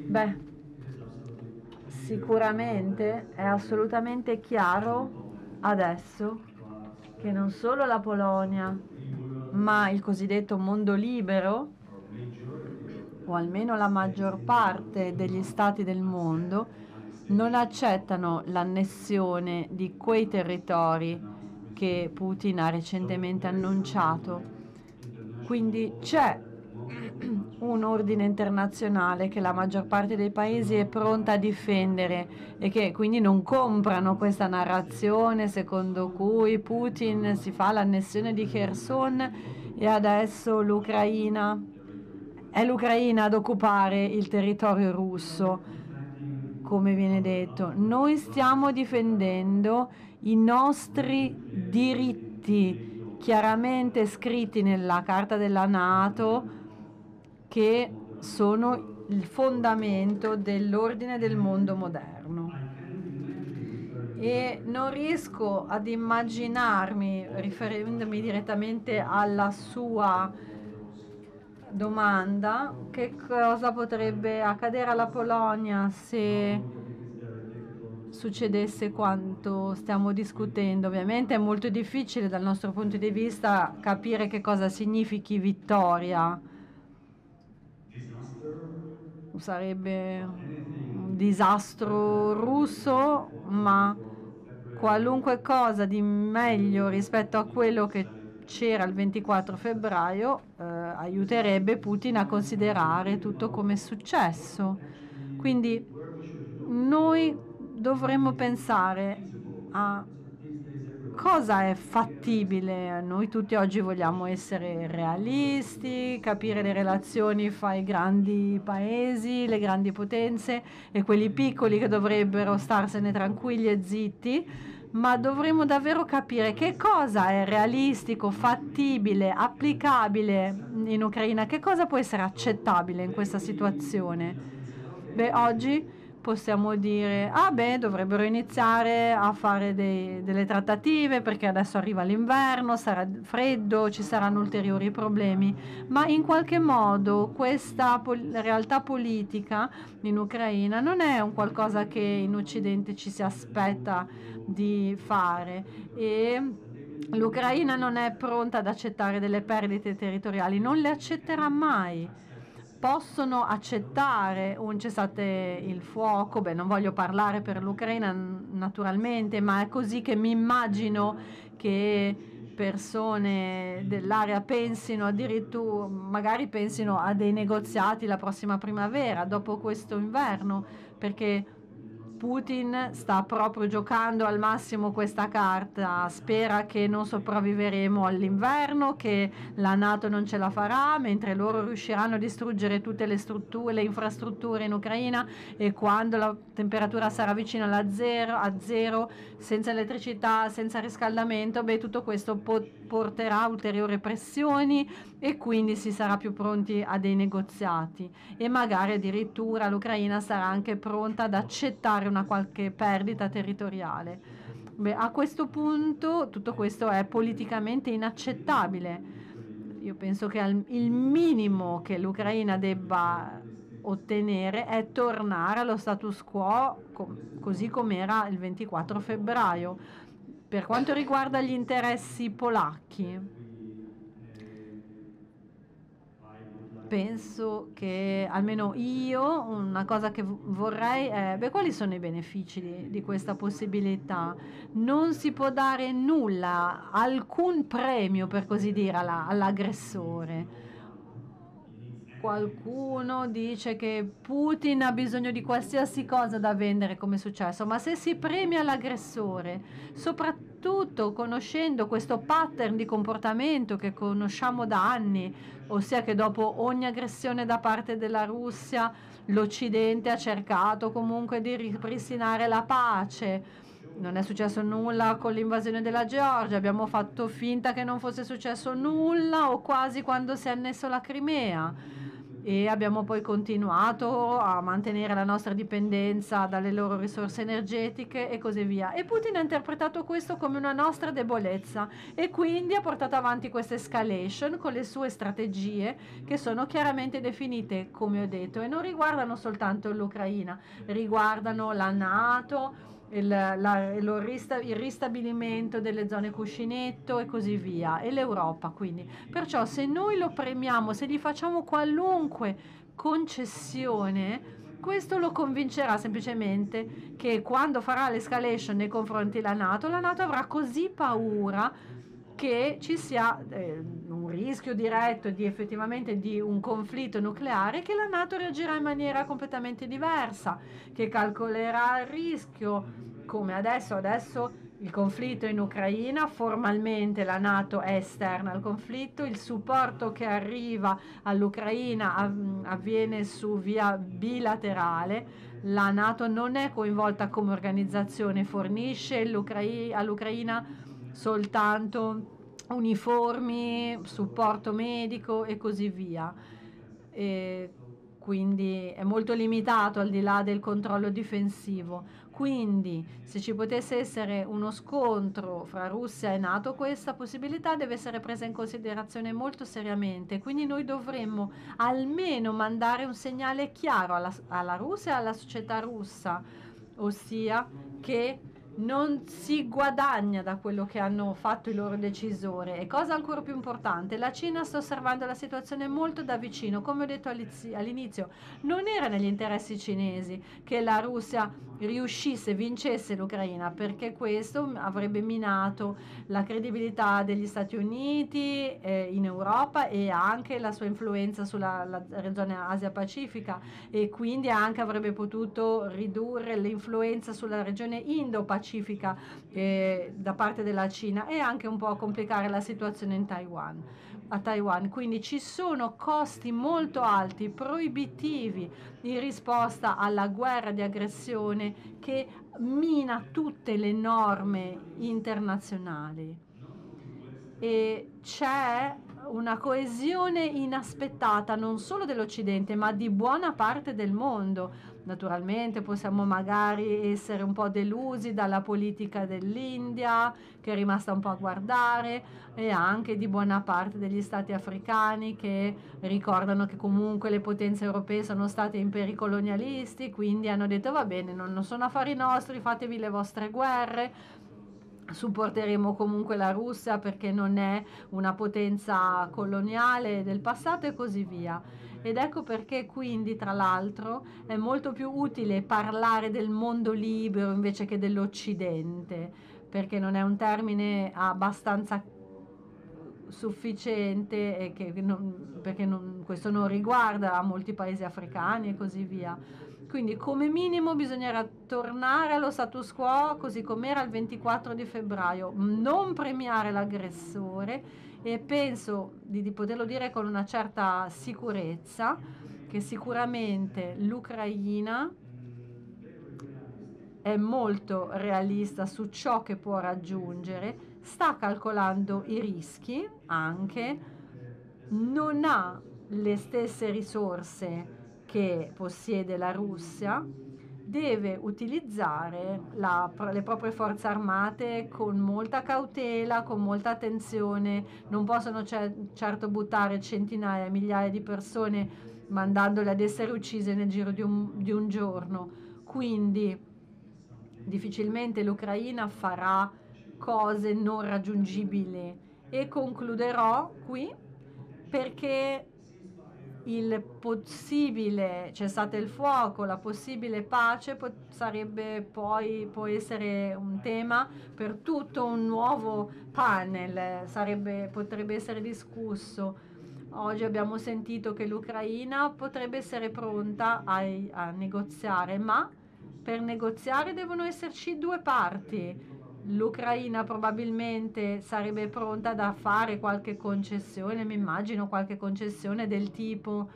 Beh, sicuramente è assolutamente chiaro adesso che non solo la Polonia, ma il cosiddetto mondo libero, o almeno la maggior parte degli stati del mondo, non accettano l'annessione di quei territori che Putin ha recentemente annunciato. Quindi c'è un ordine internazionale che la maggior parte dei paesi è pronta a difendere e che quindi non comprano questa narrazione secondo cui Putin si fa l'annessione di Kherson e adesso l'Ucraina è l'Ucraina ad occupare il territorio russo. Come viene detto, noi stiamo difendendo i nostri diritti chiaramente scritti nella Carta della NATO, che sono il fondamento dell'ordine del mondo moderno. E non riesco ad immaginarmi, riferendomi direttamente alla sua domanda, che cosa potrebbe accadere alla Polonia se succedesse quanto stiamo discutendo. Ovviamente è molto difficile dal nostro punto di vista capire che cosa significhi vittoria. Sarebbe un disastro russo, ma qualunque cosa di meglio rispetto a quello che c'era il ventiquattro febbraio eh, aiuterebbe Putin a considerare tutto come successo. Quindi noi dovremmo pensare a cosa è fattibile. Noi tutti oggi vogliamo essere realisti, capire le relazioni fra i grandi paesi, le grandi potenze e quelli piccoli che dovrebbero starsene tranquilli e zitti, ma dovremmo davvero capire che cosa è realistico, fattibile, applicabile in Ucraina, che cosa può essere accettabile in questa situazione. Beh, oggi possiamo dire, ah beh, dovrebbero iniziare a fare dei, delle trattative perché adesso arriva l'inverno, sarà freddo, ci saranno ulteriori problemi, ma in qualche modo questa pol- realtà politica in Ucraina non è un qualcosa che in Occidente ci si aspetta di fare, e l'Ucraina non è pronta ad accettare delle perdite territoriali, non le accetterà mai. Possono accettare un cessate il fuoco, beh, non voglio parlare per l'Ucraina naturalmente, ma è così che mi immagino che persone dell'area pensino, addirittura magari pensino a dei negoziati la prossima primavera, dopo questo inverno, perché Putin sta proprio giocando al massimo questa carta, spera che non sopravviveremo all'inverno, che la NATO non ce la farà, mentre loro riusciranno a distruggere tutte le strutture, le infrastrutture in Ucraina, e quando la temperatura sarà vicina alla zero, a zero, senza elettricità, senza riscaldamento, beh, tutto questo po- porterà a ulteriori pressioni e quindi si sarà più pronti a dei negoziati, e magari addirittura l'Ucraina sarà anche pronta ad accettare una qualche perdita territoriale. Beh, a questo punto tutto questo è politicamente inaccettabile. Io penso che al, il minimo che l'Ucraina debba ottenere è tornare allo status quo com- così com'era il ventiquattro febbraio. Per quanto riguarda gli interessi polacchi, penso che almeno io una cosa che vorrei è, beh, quali sono i benefici di, di questa possibilità? Non si può dare nulla, alcun premio per così dire alla, all'aggressore. Qualcuno dice che Putin ha bisogno di qualsiasi cosa da vendere, come è successo, ma se si premia l'aggressore, soprattutto conoscendo questo pattern di comportamento che conosciamo da anni, ossia che dopo ogni aggressione da parte della Russia l'Occidente ha cercato comunque di ripristinare la pace. Non è successo nulla con l'invasione della Georgia, abbiamo fatto finta che non fosse successo nulla o quasi quando si è annesso la Crimea, e abbiamo poi continuato a mantenere la nostra dipendenza dalle loro risorse energetiche e così via. E Putin ha interpretato questo come una nostra debolezza e quindi ha portato avanti questa escalation con le sue strategie, che sono chiaramente definite, come ho detto, e non riguardano soltanto l'Ucraina, riguardano la NATO, Il, la, lo rista, il ristabilimento delle zone cuscinetto e così via, e l'Europa. Quindi perciò se noi lo premiamo, se gli facciamo qualunque concessione, questo lo convincerà semplicemente che quando farà l'escalation nei confronti della NATO, la NATO avrà così paura che ci sia eh, un rischio diretto di effettivamente di un conflitto nucleare, che la NATO reagirà in maniera completamente diversa, che calcolerà il rischio, come adesso adesso il conflitto in Ucraina, formalmente la NATO è esterna al conflitto, il supporto che arriva all'Ucraina av- avviene su via bilaterale, la NATO non è coinvolta come organizzazione, fornisce l'Ucraina, all'Ucraina soltanto uniformi, supporto medico e così via, e quindi è molto limitato al di là del controllo difensivo. Quindi se ci potesse essere uno scontro fra Russia e NATO, questa possibilità deve essere presa in considerazione molto seriamente, quindi noi dovremmo almeno mandare un segnale chiaro alla, alla Russia e alla società russa, ossia che non si guadagna da quello che hanno fatto i loro decisori. E cosa ancora più importante, la Cina sta osservando la situazione molto da vicino. Come ho detto all'inizio, non era negli interessi cinesi che la Russia riuscisse, vincesse l'Ucraina, perché questo avrebbe minato la credibilità degli Stati Uniti eh, in Europa, e anche la sua influenza sulla la regione Asia-Pacifica, e quindi anche avrebbe potuto ridurre l'influenza sulla regione Indo-Pacifica Pacifica, eh, da parte della Cina, e anche un po' complicare la situazione in Taiwan, a Taiwan. Quindi ci sono costi molto alti, proibitivi, in risposta alla guerra di aggressione che mina tutte le norme internazionali, e c'è una coesione inaspettata non solo dell'Occidente ma di buona parte del mondo. Naturalmente possiamo magari essere un po' delusi dalla politica dell'India, che è rimasta un po' a guardare, e anche di buona parte degli stati africani, che ricordano che comunque le potenze europee sono state imperi colonialisti, quindi hanno detto va bene, non, non sono affari nostri, fatevi le vostre guerre, supporteremo comunque la Russia perché non è una potenza coloniale del passato e così via. Ed ecco perché quindi, tra l'altro, è molto più utile parlare del mondo libero invece che dell'Occidente, perché non è un termine abbastanza sufficiente, e che non, perché non, questo non riguarda molti paesi africani e così via. Quindi come minimo bisognerà tornare allo status quo così com'era il ventiquattro di febbraio, non premiare l'aggressore, e penso di, di poterlo dire con una certa sicurezza che sicuramente l'Ucraina è molto realista su ciò che può raggiungere, sta calcolando i rischi anche, non ha le stesse risorse che possiede la Russia, deve utilizzare la, le proprie forze armate con molta cautela, con molta attenzione, non possono certo buttare centinaia, migliaia di persone mandandole ad essere uccise nel giro di un, di un giorno, quindi difficilmente l'Ucraina farà cose non raggiungibili. E concluderò qui perché il possibile cessate il fuoco, la possibile pace po sarebbe poi può essere un tema per tutto un nuovo panel, sarebbe, potrebbe essere discusso. Oggi abbiamo sentito che l'Ucraina potrebbe essere pronta a, a negoziare, ma per negoziare devono esserci due parti. L'Ucraina probabilmente sarebbe pronta da fare qualche concessione, mi immagino qualche concessione del tipo: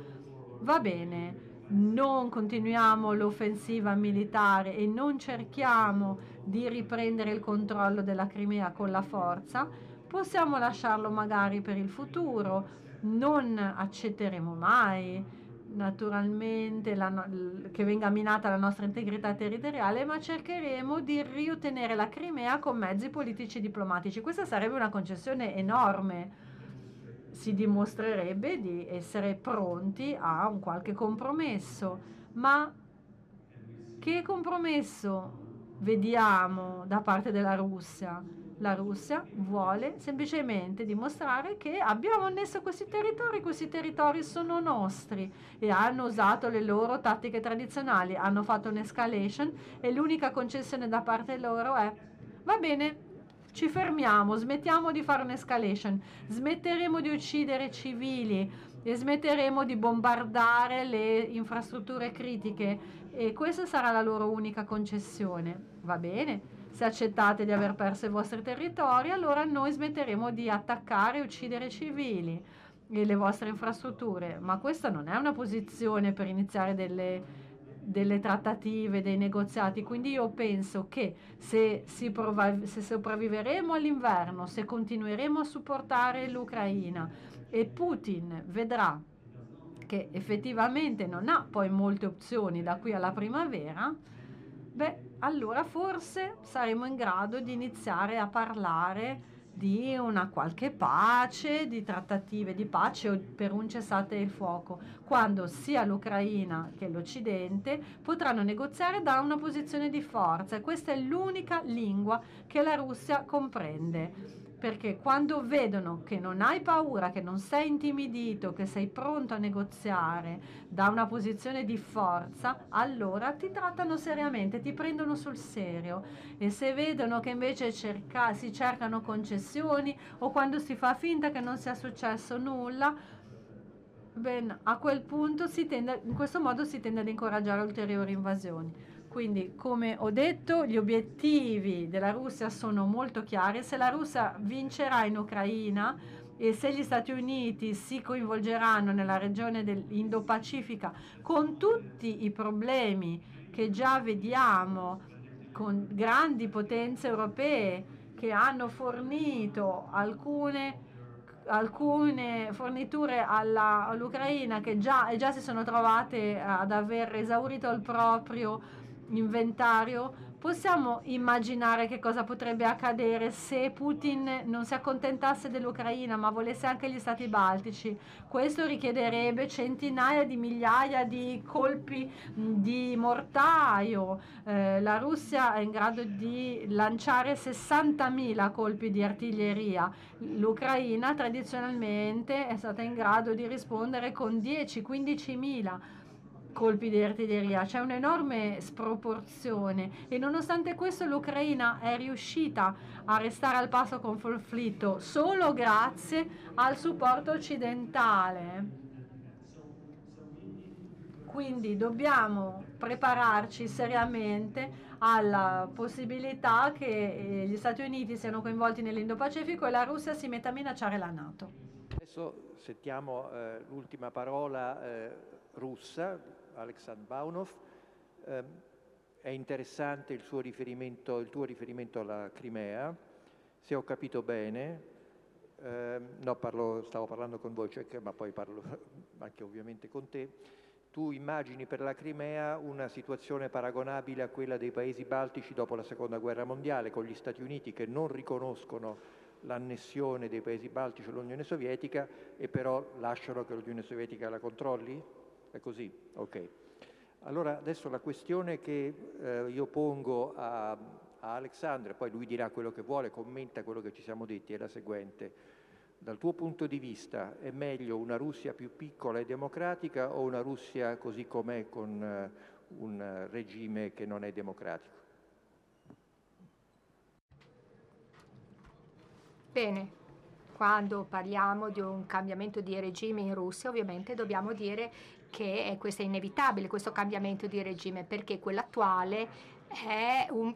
va bene, non continuiamo l'offensiva militare e non cerchiamo di riprendere il controllo della Crimea con la forza, possiamo lasciarlo magari per il futuro, non accetteremo mai naturalmente la no- che venga minata la nostra integrità territoriale, ma cercheremo di riottenere la Crimea con mezzi politici e diplomatici. Questa sarebbe una concessione enorme, si dimostrerebbe di essere pronti a un qualche compromesso, ma che compromesso vediamo da parte della Russia? La Russia vuole semplicemente dimostrare che abbiamo annesso questi territori, questi territori sono nostri, e hanno usato le loro tattiche tradizionali, hanno fatto un'escalation e l'unica concessione da parte loro è: va bene, ci fermiamo, smettiamo di fare un'escalation, smetteremo di uccidere civili e smetteremo di bombardare le infrastrutture critiche, e questa sarà la loro unica concessione. Va bene? Se accettate di aver perso i vostri territori, allora noi smetteremo di attaccare e uccidere civili e le vostre infrastrutture. Ma questa non è una posizione per iniziare delle, delle trattative, dei negoziati. Quindi io penso che se, si prov- se sopravviveremo all'inverno, se continueremo a supportare l'Ucraina e Putin vedrà che effettivamente non ha poi molte opzioni da qui alla primavera, beh, allora forse saremo in grado di iniziare a parlare di una qualche pace, di trattative di pace o per un cessate il fuoco, quando sia l'Ucraina che l'Occidente potranno negoziare da una posizione di forza. E questa è l'unica lingua che la Russia comprende, perché quando vedono che non hai paura, che non sei intimidito, che sei pronto a negoziare da una posizione di forza, allora ti trattano seriamente, ti prendono sul serio. E se vedono che invece cerca, si cercano concessioni, o quando si fa finta che non sia successo nulla, ben, a quel punto si tende, in questo modo si tende ad incoraggiare ulteriori invasioni. Quindi, come ho detto, gli obiettivi della Russia sono molto chiari. Se la Russia vincerà in Ucraina e se gli Stati Uniti si coinvolgeranno nella regione dell'Indo-Pacifica, con tutti i problemi che già vediamo, con grandi potenze europee che hanno fornito alcune, alcune forniture alla, all'Ucraina che già, e già si sono trovate ad aver esaurito il proprio inventario, possiamo immaginare che cosa potrebbe accadere se Putin non si accontentasse dell'Ucraina ma volesse anche gli stati baltici. Questo richiederebbe centinaia di migliaia di colpi di mortaio. Eh, la Russia è in grado di lanciare sessantamila colpi di artiglieria, l'Ucraina tradizionalmente è stata in grado di rispondere con dieci quindicimila colpi di artiglieria. C'è un'enorme sproporzione, e nonostante questo l'Ucraina è riuscita a restare al passo con il conflitto solo grazie al supporto occidentale. Quindi dobbiamo prepararci seriamente alla possibilità che gli Stati Uniti siano coinvolti nell'Indo-Pacifico e la Russia si metta a minacciare la NATO. Adesso sentiamo eh, l'ultima parola eh, russa, Aleksandr Baunov. Eh, è interessante il suo riferimento, il tuo riferimento alla Crimea, se ho capito bene. Eh, no, parlo, stavo parlando con Wojciech, ma poi parlo anche ovviamente con te. Tu immagini per la Crimea una situazione paragonabile a quella dei paesi baltici dopo la Seconda Guerra Mondiale, con gli Stati Uniti che non riconoscono l'annessione dei paesi baltici all'Unione Sovietica e però lasciano che l'Unione Sovietica la controlli? È così? Ok. Allora adesso la questione che eh, io pongo a, a Alexandre, poi lui dirà quello che vuole, commenta quello che ci siamo detti, è la seguente. Dal tuo punto di vista è meglio una Russia più piccola e democratica o una Russia così com'è con uh, un regime che non è democratico? Bene, quando parliamo di un cambiamento di regime in Russia ovviamente dobbiamo dire che questo è inevitabile, questo cambiamento di regime, perché quello attuale è un,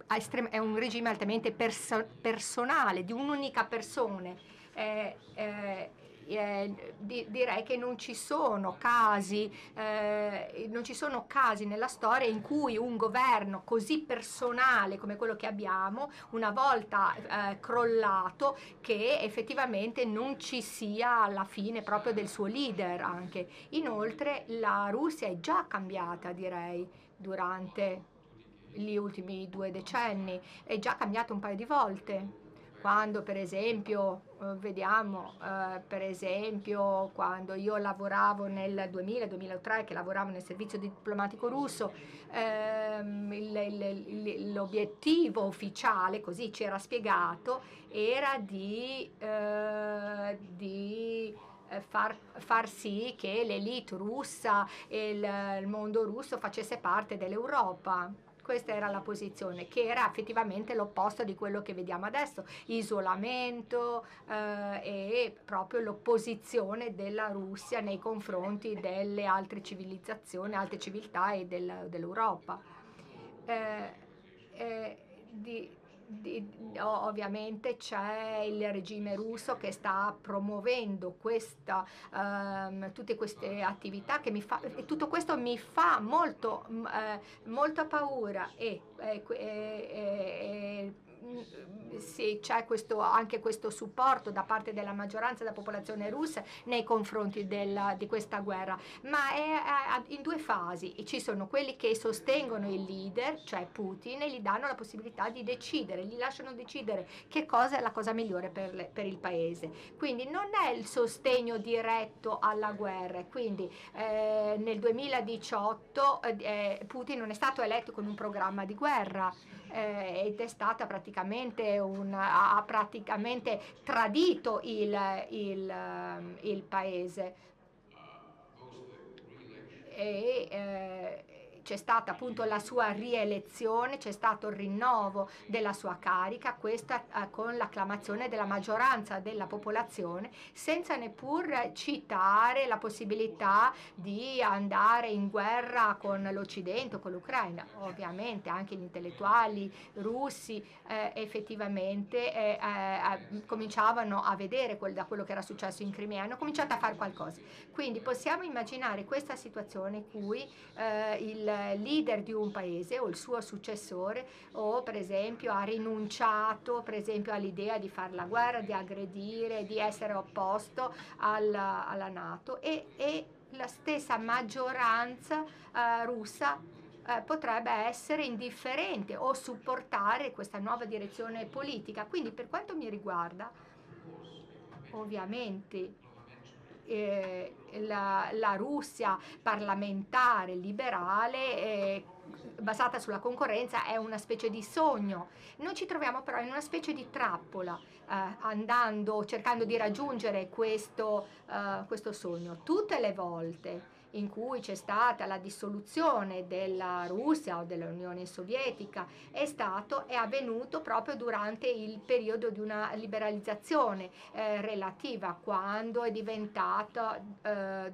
è un regime altamente perso- personale, di un'unica persona. Eh, eh, eh, di, direi che non ci sono casi, eh, non ci sono casi nella storia in cui un governo così personale come quello che abbiamo, una volta eh, crollato, che effettivamente non ci sia la fine proprio del suo leader anche. Inoltre la Russia è già cambiata, direi, durante gli ultimi due decenni, è già cambiata un paio di volte. Quando per esempio, vediamo, eh, per esempio quando io lavoravo nel duemila duemilatré, che lavoravo nel servizio diplomatico russo, ehm, l'obiettivo ufficiale, così ci era spiegato, era di, eh, di Far, far sì che l'elite russa e il, il mondo russo facesse parte dell'Europa. Questa era la posizione, che era effettivamente l'opposto di quello che vediamo adesso, isolamento eh, e proprio l'opposizione della Russia nei confronti delle altre civilizzazioni, altre civiltà e del, dell'Europa. Eh, eh, di, di, ovviamente c'è il regime russo che sta promuovendo questa, um, tutte queste attività che mi fa, e tutto questo mi fa molto, uh, molta paura e, e, e, e, e sì, c'è questo, anche questo supporto da parte della maggioranza della popolazione russa nei confronti del, di questa guerra, ma è, è in due fasi. Ci sono quelli che sostengono il leader, cioè Putin, e gli danno la possibilità di decidere, gli lasciano decidere che cosa è la cosa migliore per, le, per il paese. Quindi non è il sostegno diretto alla guerra. Quindi eh, nel duemila diciotto eh, Putin non è stato eletto con un programma di guerra eh, ed è stata praticamente Praticamente un, ha praticamente tradito il, il, il paese e eh, c'è stata appunto la sua rielezione, c'è stato il rinnovo della sua carica, questa eh, con l'acclamazione della maggioranza della popolazione, senza neppur citare la possibilità di andare in guerra con l'Occidente o con l'Ucraina. Ovviamente anche gli intellettuali russi eh, effettivamente eh, eh, cominciavano a vedere quel, da quello che era successo in Crimea, hanno cominciato a fare qualcosa. Quindi possiamo immaginare questa situazione in cui eh, il leader di un paese o il suo successore o per esempio ha rinunciato per esempio all'idea di fare la guerra, di aggredire, di essere opposto alla, alla NATO e, e la stessa maggioranza eh, russa eh, potrebbe essere indifferente o supportare questa nuova direzione politica. Quindi per quanto mi riguarda ovviamente Eh, la, la Russia parlamentare liberale eh, basata sulla concorrenza è una specie di sogno. Noi ci troviamo però in una specie di trappola eh, andando, cercando di raggiungere questo, eh, questo sogno tutte le volte in cui c'è stata la dissoluzione della Russia o dell'Unione Sovietica, è stato, è avvenuto proprio durante il periodo di una liberalizzazione eh, relativa, quando è diventato, eh,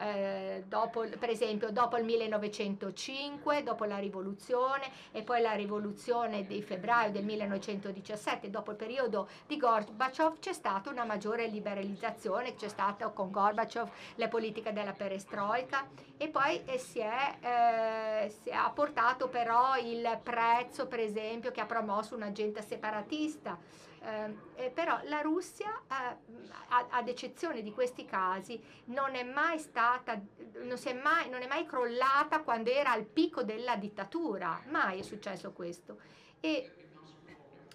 eh, dopo, per esempio, dopo il millenovecentocinque, dopo la rivoluzione e poi la rivoluzione di febbraio del millenovecentodiciassette, dopo il periodo di Gorbachev c'è stata una maggiore liberalizzazione, c'è stata con Gorbachev la politica della perestroica e poi eh, si è, eh, si è portato però il prezzo, per esempio, che ha promosso un'agenda separatista. Eh, però la Russia, eh, ad eccezione di questi casi, non è mai stata, non, si è mai, non è mai crollata quando era al picco della dittatura, mai è successo questo. E,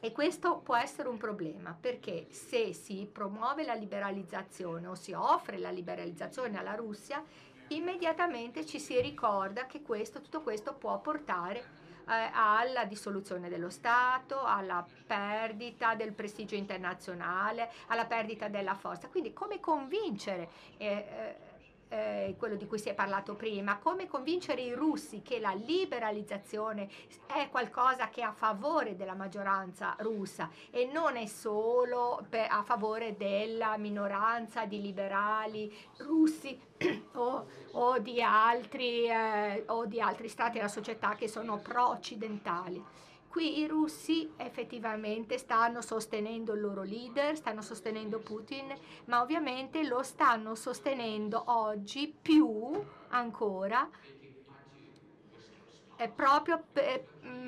E questo può essere un problema, perché se si promuove la liberalizzazione o si offre la liberalizzazione alla Russia, immediatamente ci si ricorda che questo, tutto questo può portare eh, alla dissoluzione dello Stato, alla perdita del prestigio internazionale, alla perdita della forza. Quindi come convincere, eh, eh, eh, quello di cui si è parlato prima, come convincere i russi che la liberalizzazione è qualcosa che è a favore della maggioranza russa e non è solo per, a favore della minoranza di liberali russi o, o, di altri, eh, o di altri strati della società che sono pro-occidentali. Qui i russi effettivamente stanno sostenendo il loro leader, stanno sostenendo Putin, ma ovviamente lo stanno sostenendo oggi più ancora eh, proprio per,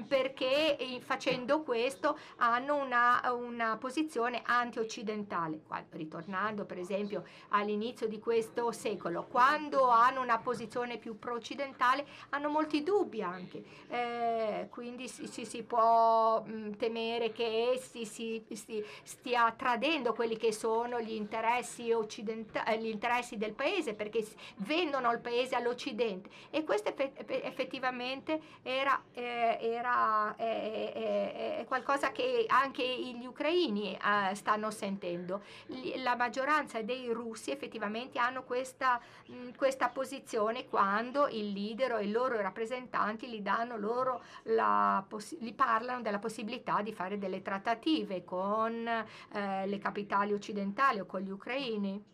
perché facendo questo hanno una, una posizione anti-occidentale. Ritornando per esempio all'inizio di questo secolo, quando hanno una posizione più pro-occidentale hanno molti dubbi anche, eh, quindi si, si, si può mh, temere che essi si, si stia tradendo quelli che sono gli interessi, gli interessi del paese, perché vendono il paese all'Occidente, e questo effettivamente era... Eh, Era, è, è, è qualcosa che anche gli ucraini eh, stanno sentendo. La maggioranza dei russi effettivamente hanno questa, mh, questa posizione quando il leader o i loro rappresentanti gli, danno loro la gli parlano della possibilità di fare delle trattative con eh, le capitali occidentali o con gli ucraini.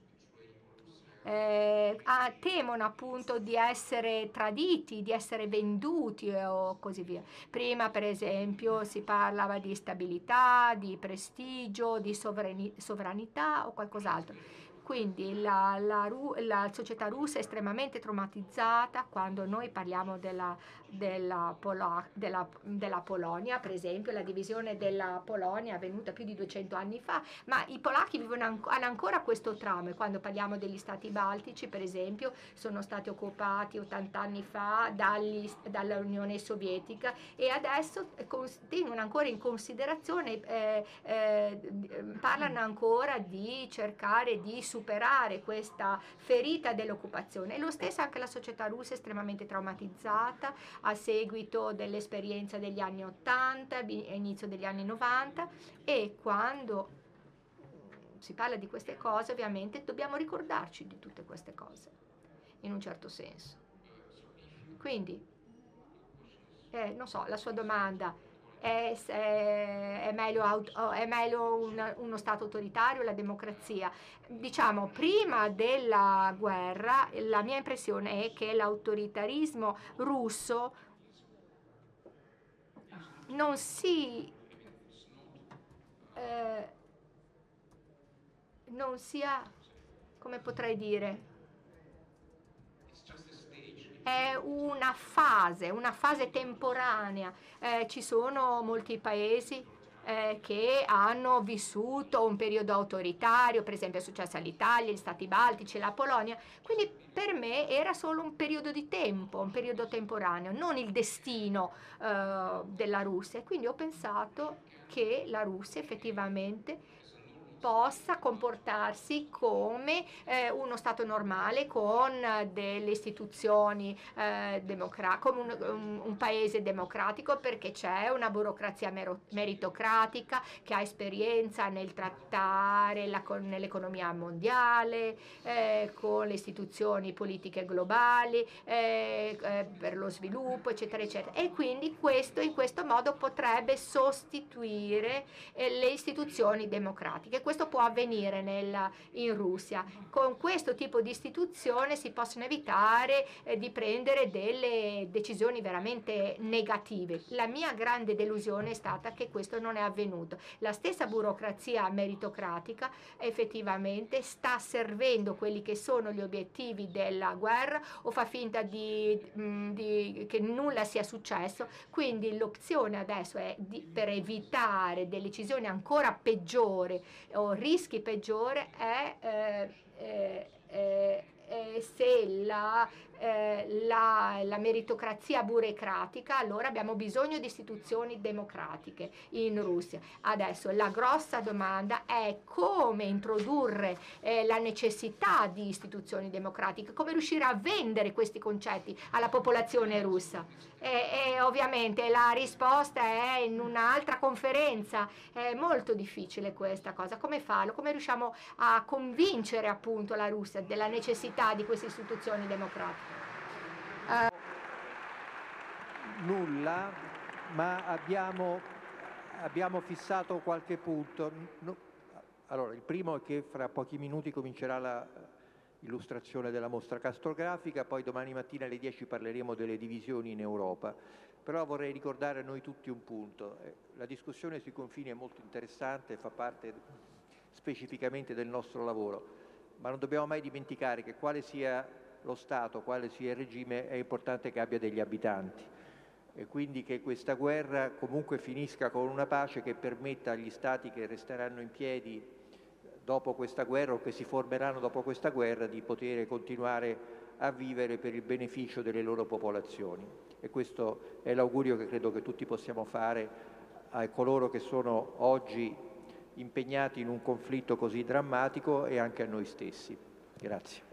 Eh, ah, temono appunto di essere traditi, di essere venduti eh, o così via. Prima per esempio si parlava di stabilità, di prestigio, di sovranità o qualcos'altro. Quindi la, la, la società russa è estremamente traumatizzata. Quando noi parliamo della, della, Polo, della, della Polonia, per esempio, la divisione della Polonia è avvenuta più di duecento anni fa, ma i polacchi vivono, hanno ancora questo trauma. Quando parliamo degli stati baltici, per esempio, sono stati occupati ottanta anni fa dall'Unione Sovietica e adesso tengono ancora in considerazione, eh, eh, parlano ancora di cercare di superare superare questa ferita dell'occupazione. E lo stesso anche la società russa è estremamente traumatizzata a seguito dell'esperienza degli anni ottanta, inizio degli anni novanta, e quando si parla di queste cose ovviamente dobbiamo ricordarci di tutte queste cose, in un certo senso. Quindi, eh, non so, la sua domanda è, è, è meglio, auto, è meglio una, uno Stato autoritario, la democrazia? Diciamo, prima della guerra la mia impressione è che l'autoritarismo russo non si eh, non sia, come potrei dire, è una fase, una fase temporanea. Eh, ci sono molti paesi eh, che hanno vissuto un periodo autoritario, per esempio è successo all'Italia, gli Stati Baltici, la Polonia, quindi per me era solo un periodo di tempo, un periodo temporaneo, non il destino eh, della Russia. Quindi ho pensato che la Russia effettivamente possa comportarsi come eh, uno Stato normale, con delle istituzioni eh, democratiche, come un, un, un paese democratico, perché c'è una burocrazia meritocratica che ha esperienza nel trattare l'economia mondiale, eh, con le istituzioni politiche globali, eh, eh, per lo sviluppo, eccetera, eccetera. E quindi questo, in questo modo potrebbe sostituire eh, le istituzioni democratiche. Questo può avvenire nel, in Russia. Con questo tipo di istituzione si possono evitare eh, di prendere delle decisioni veramente negative. La mia grande delusione è stata che questo non è avvenuto. La stessa burocrazia meritocratica effettivamente sta servendo quelli che sono gli obiettivi della guerra, o fa finta di, di, che nulla sia successo. Quindi l'opzione adesso è di, per evitare delle decisioni ancora peggiori o rischi peggiori, è eh, eh, eh, eh, se la, eh, la, la meritocrazia burocratica, allora abbiamo bisogno di istituzioni democratiche in Russia. Adesso la grossa domanda è come introdurre eh, la necessità di istituzioni democratiche, come riuscire a vendere questi concetti alla popolazione russa. E, e ovviamente la risposta è in un'altra conferenza. È molto difficile questa cosa. Come farlo? Come riusciamo a convincere appunto la Russia della necessità di queste istituzioni democratiche? Uh. Nulla, ma abbiamo, abbiamo fissato qualche punto. No. Allora, il primo è che fra pochi minuti comincerà la illustrazione della mostra castrografica, poi domani mattina alle dieci parleremo delle divisioni in Europa. Però vorrei ricordare a noi tutti un punto. La discussione sui confini è molto interessante, fa parte specificamente del nostro lavoro, ma non dobbiamo mai dimenticare che quale sia lo Stato, quale sia il regime, è importante che abbia degli abitanti, e quindi che questa guerra comunque finisca con una pace che permetta agli Stati che resteranno in piedi dopo questa guerra, o che si formeranno dopo questa guerra, di poter continuare a vivere per il beneficio delle loro popolazioni. E questo è l'augurio che credo che tutti possiamo fare a coloro che sono oggi impegnati in un conflitto così drammatico, e anche a noi stessi. Grazie.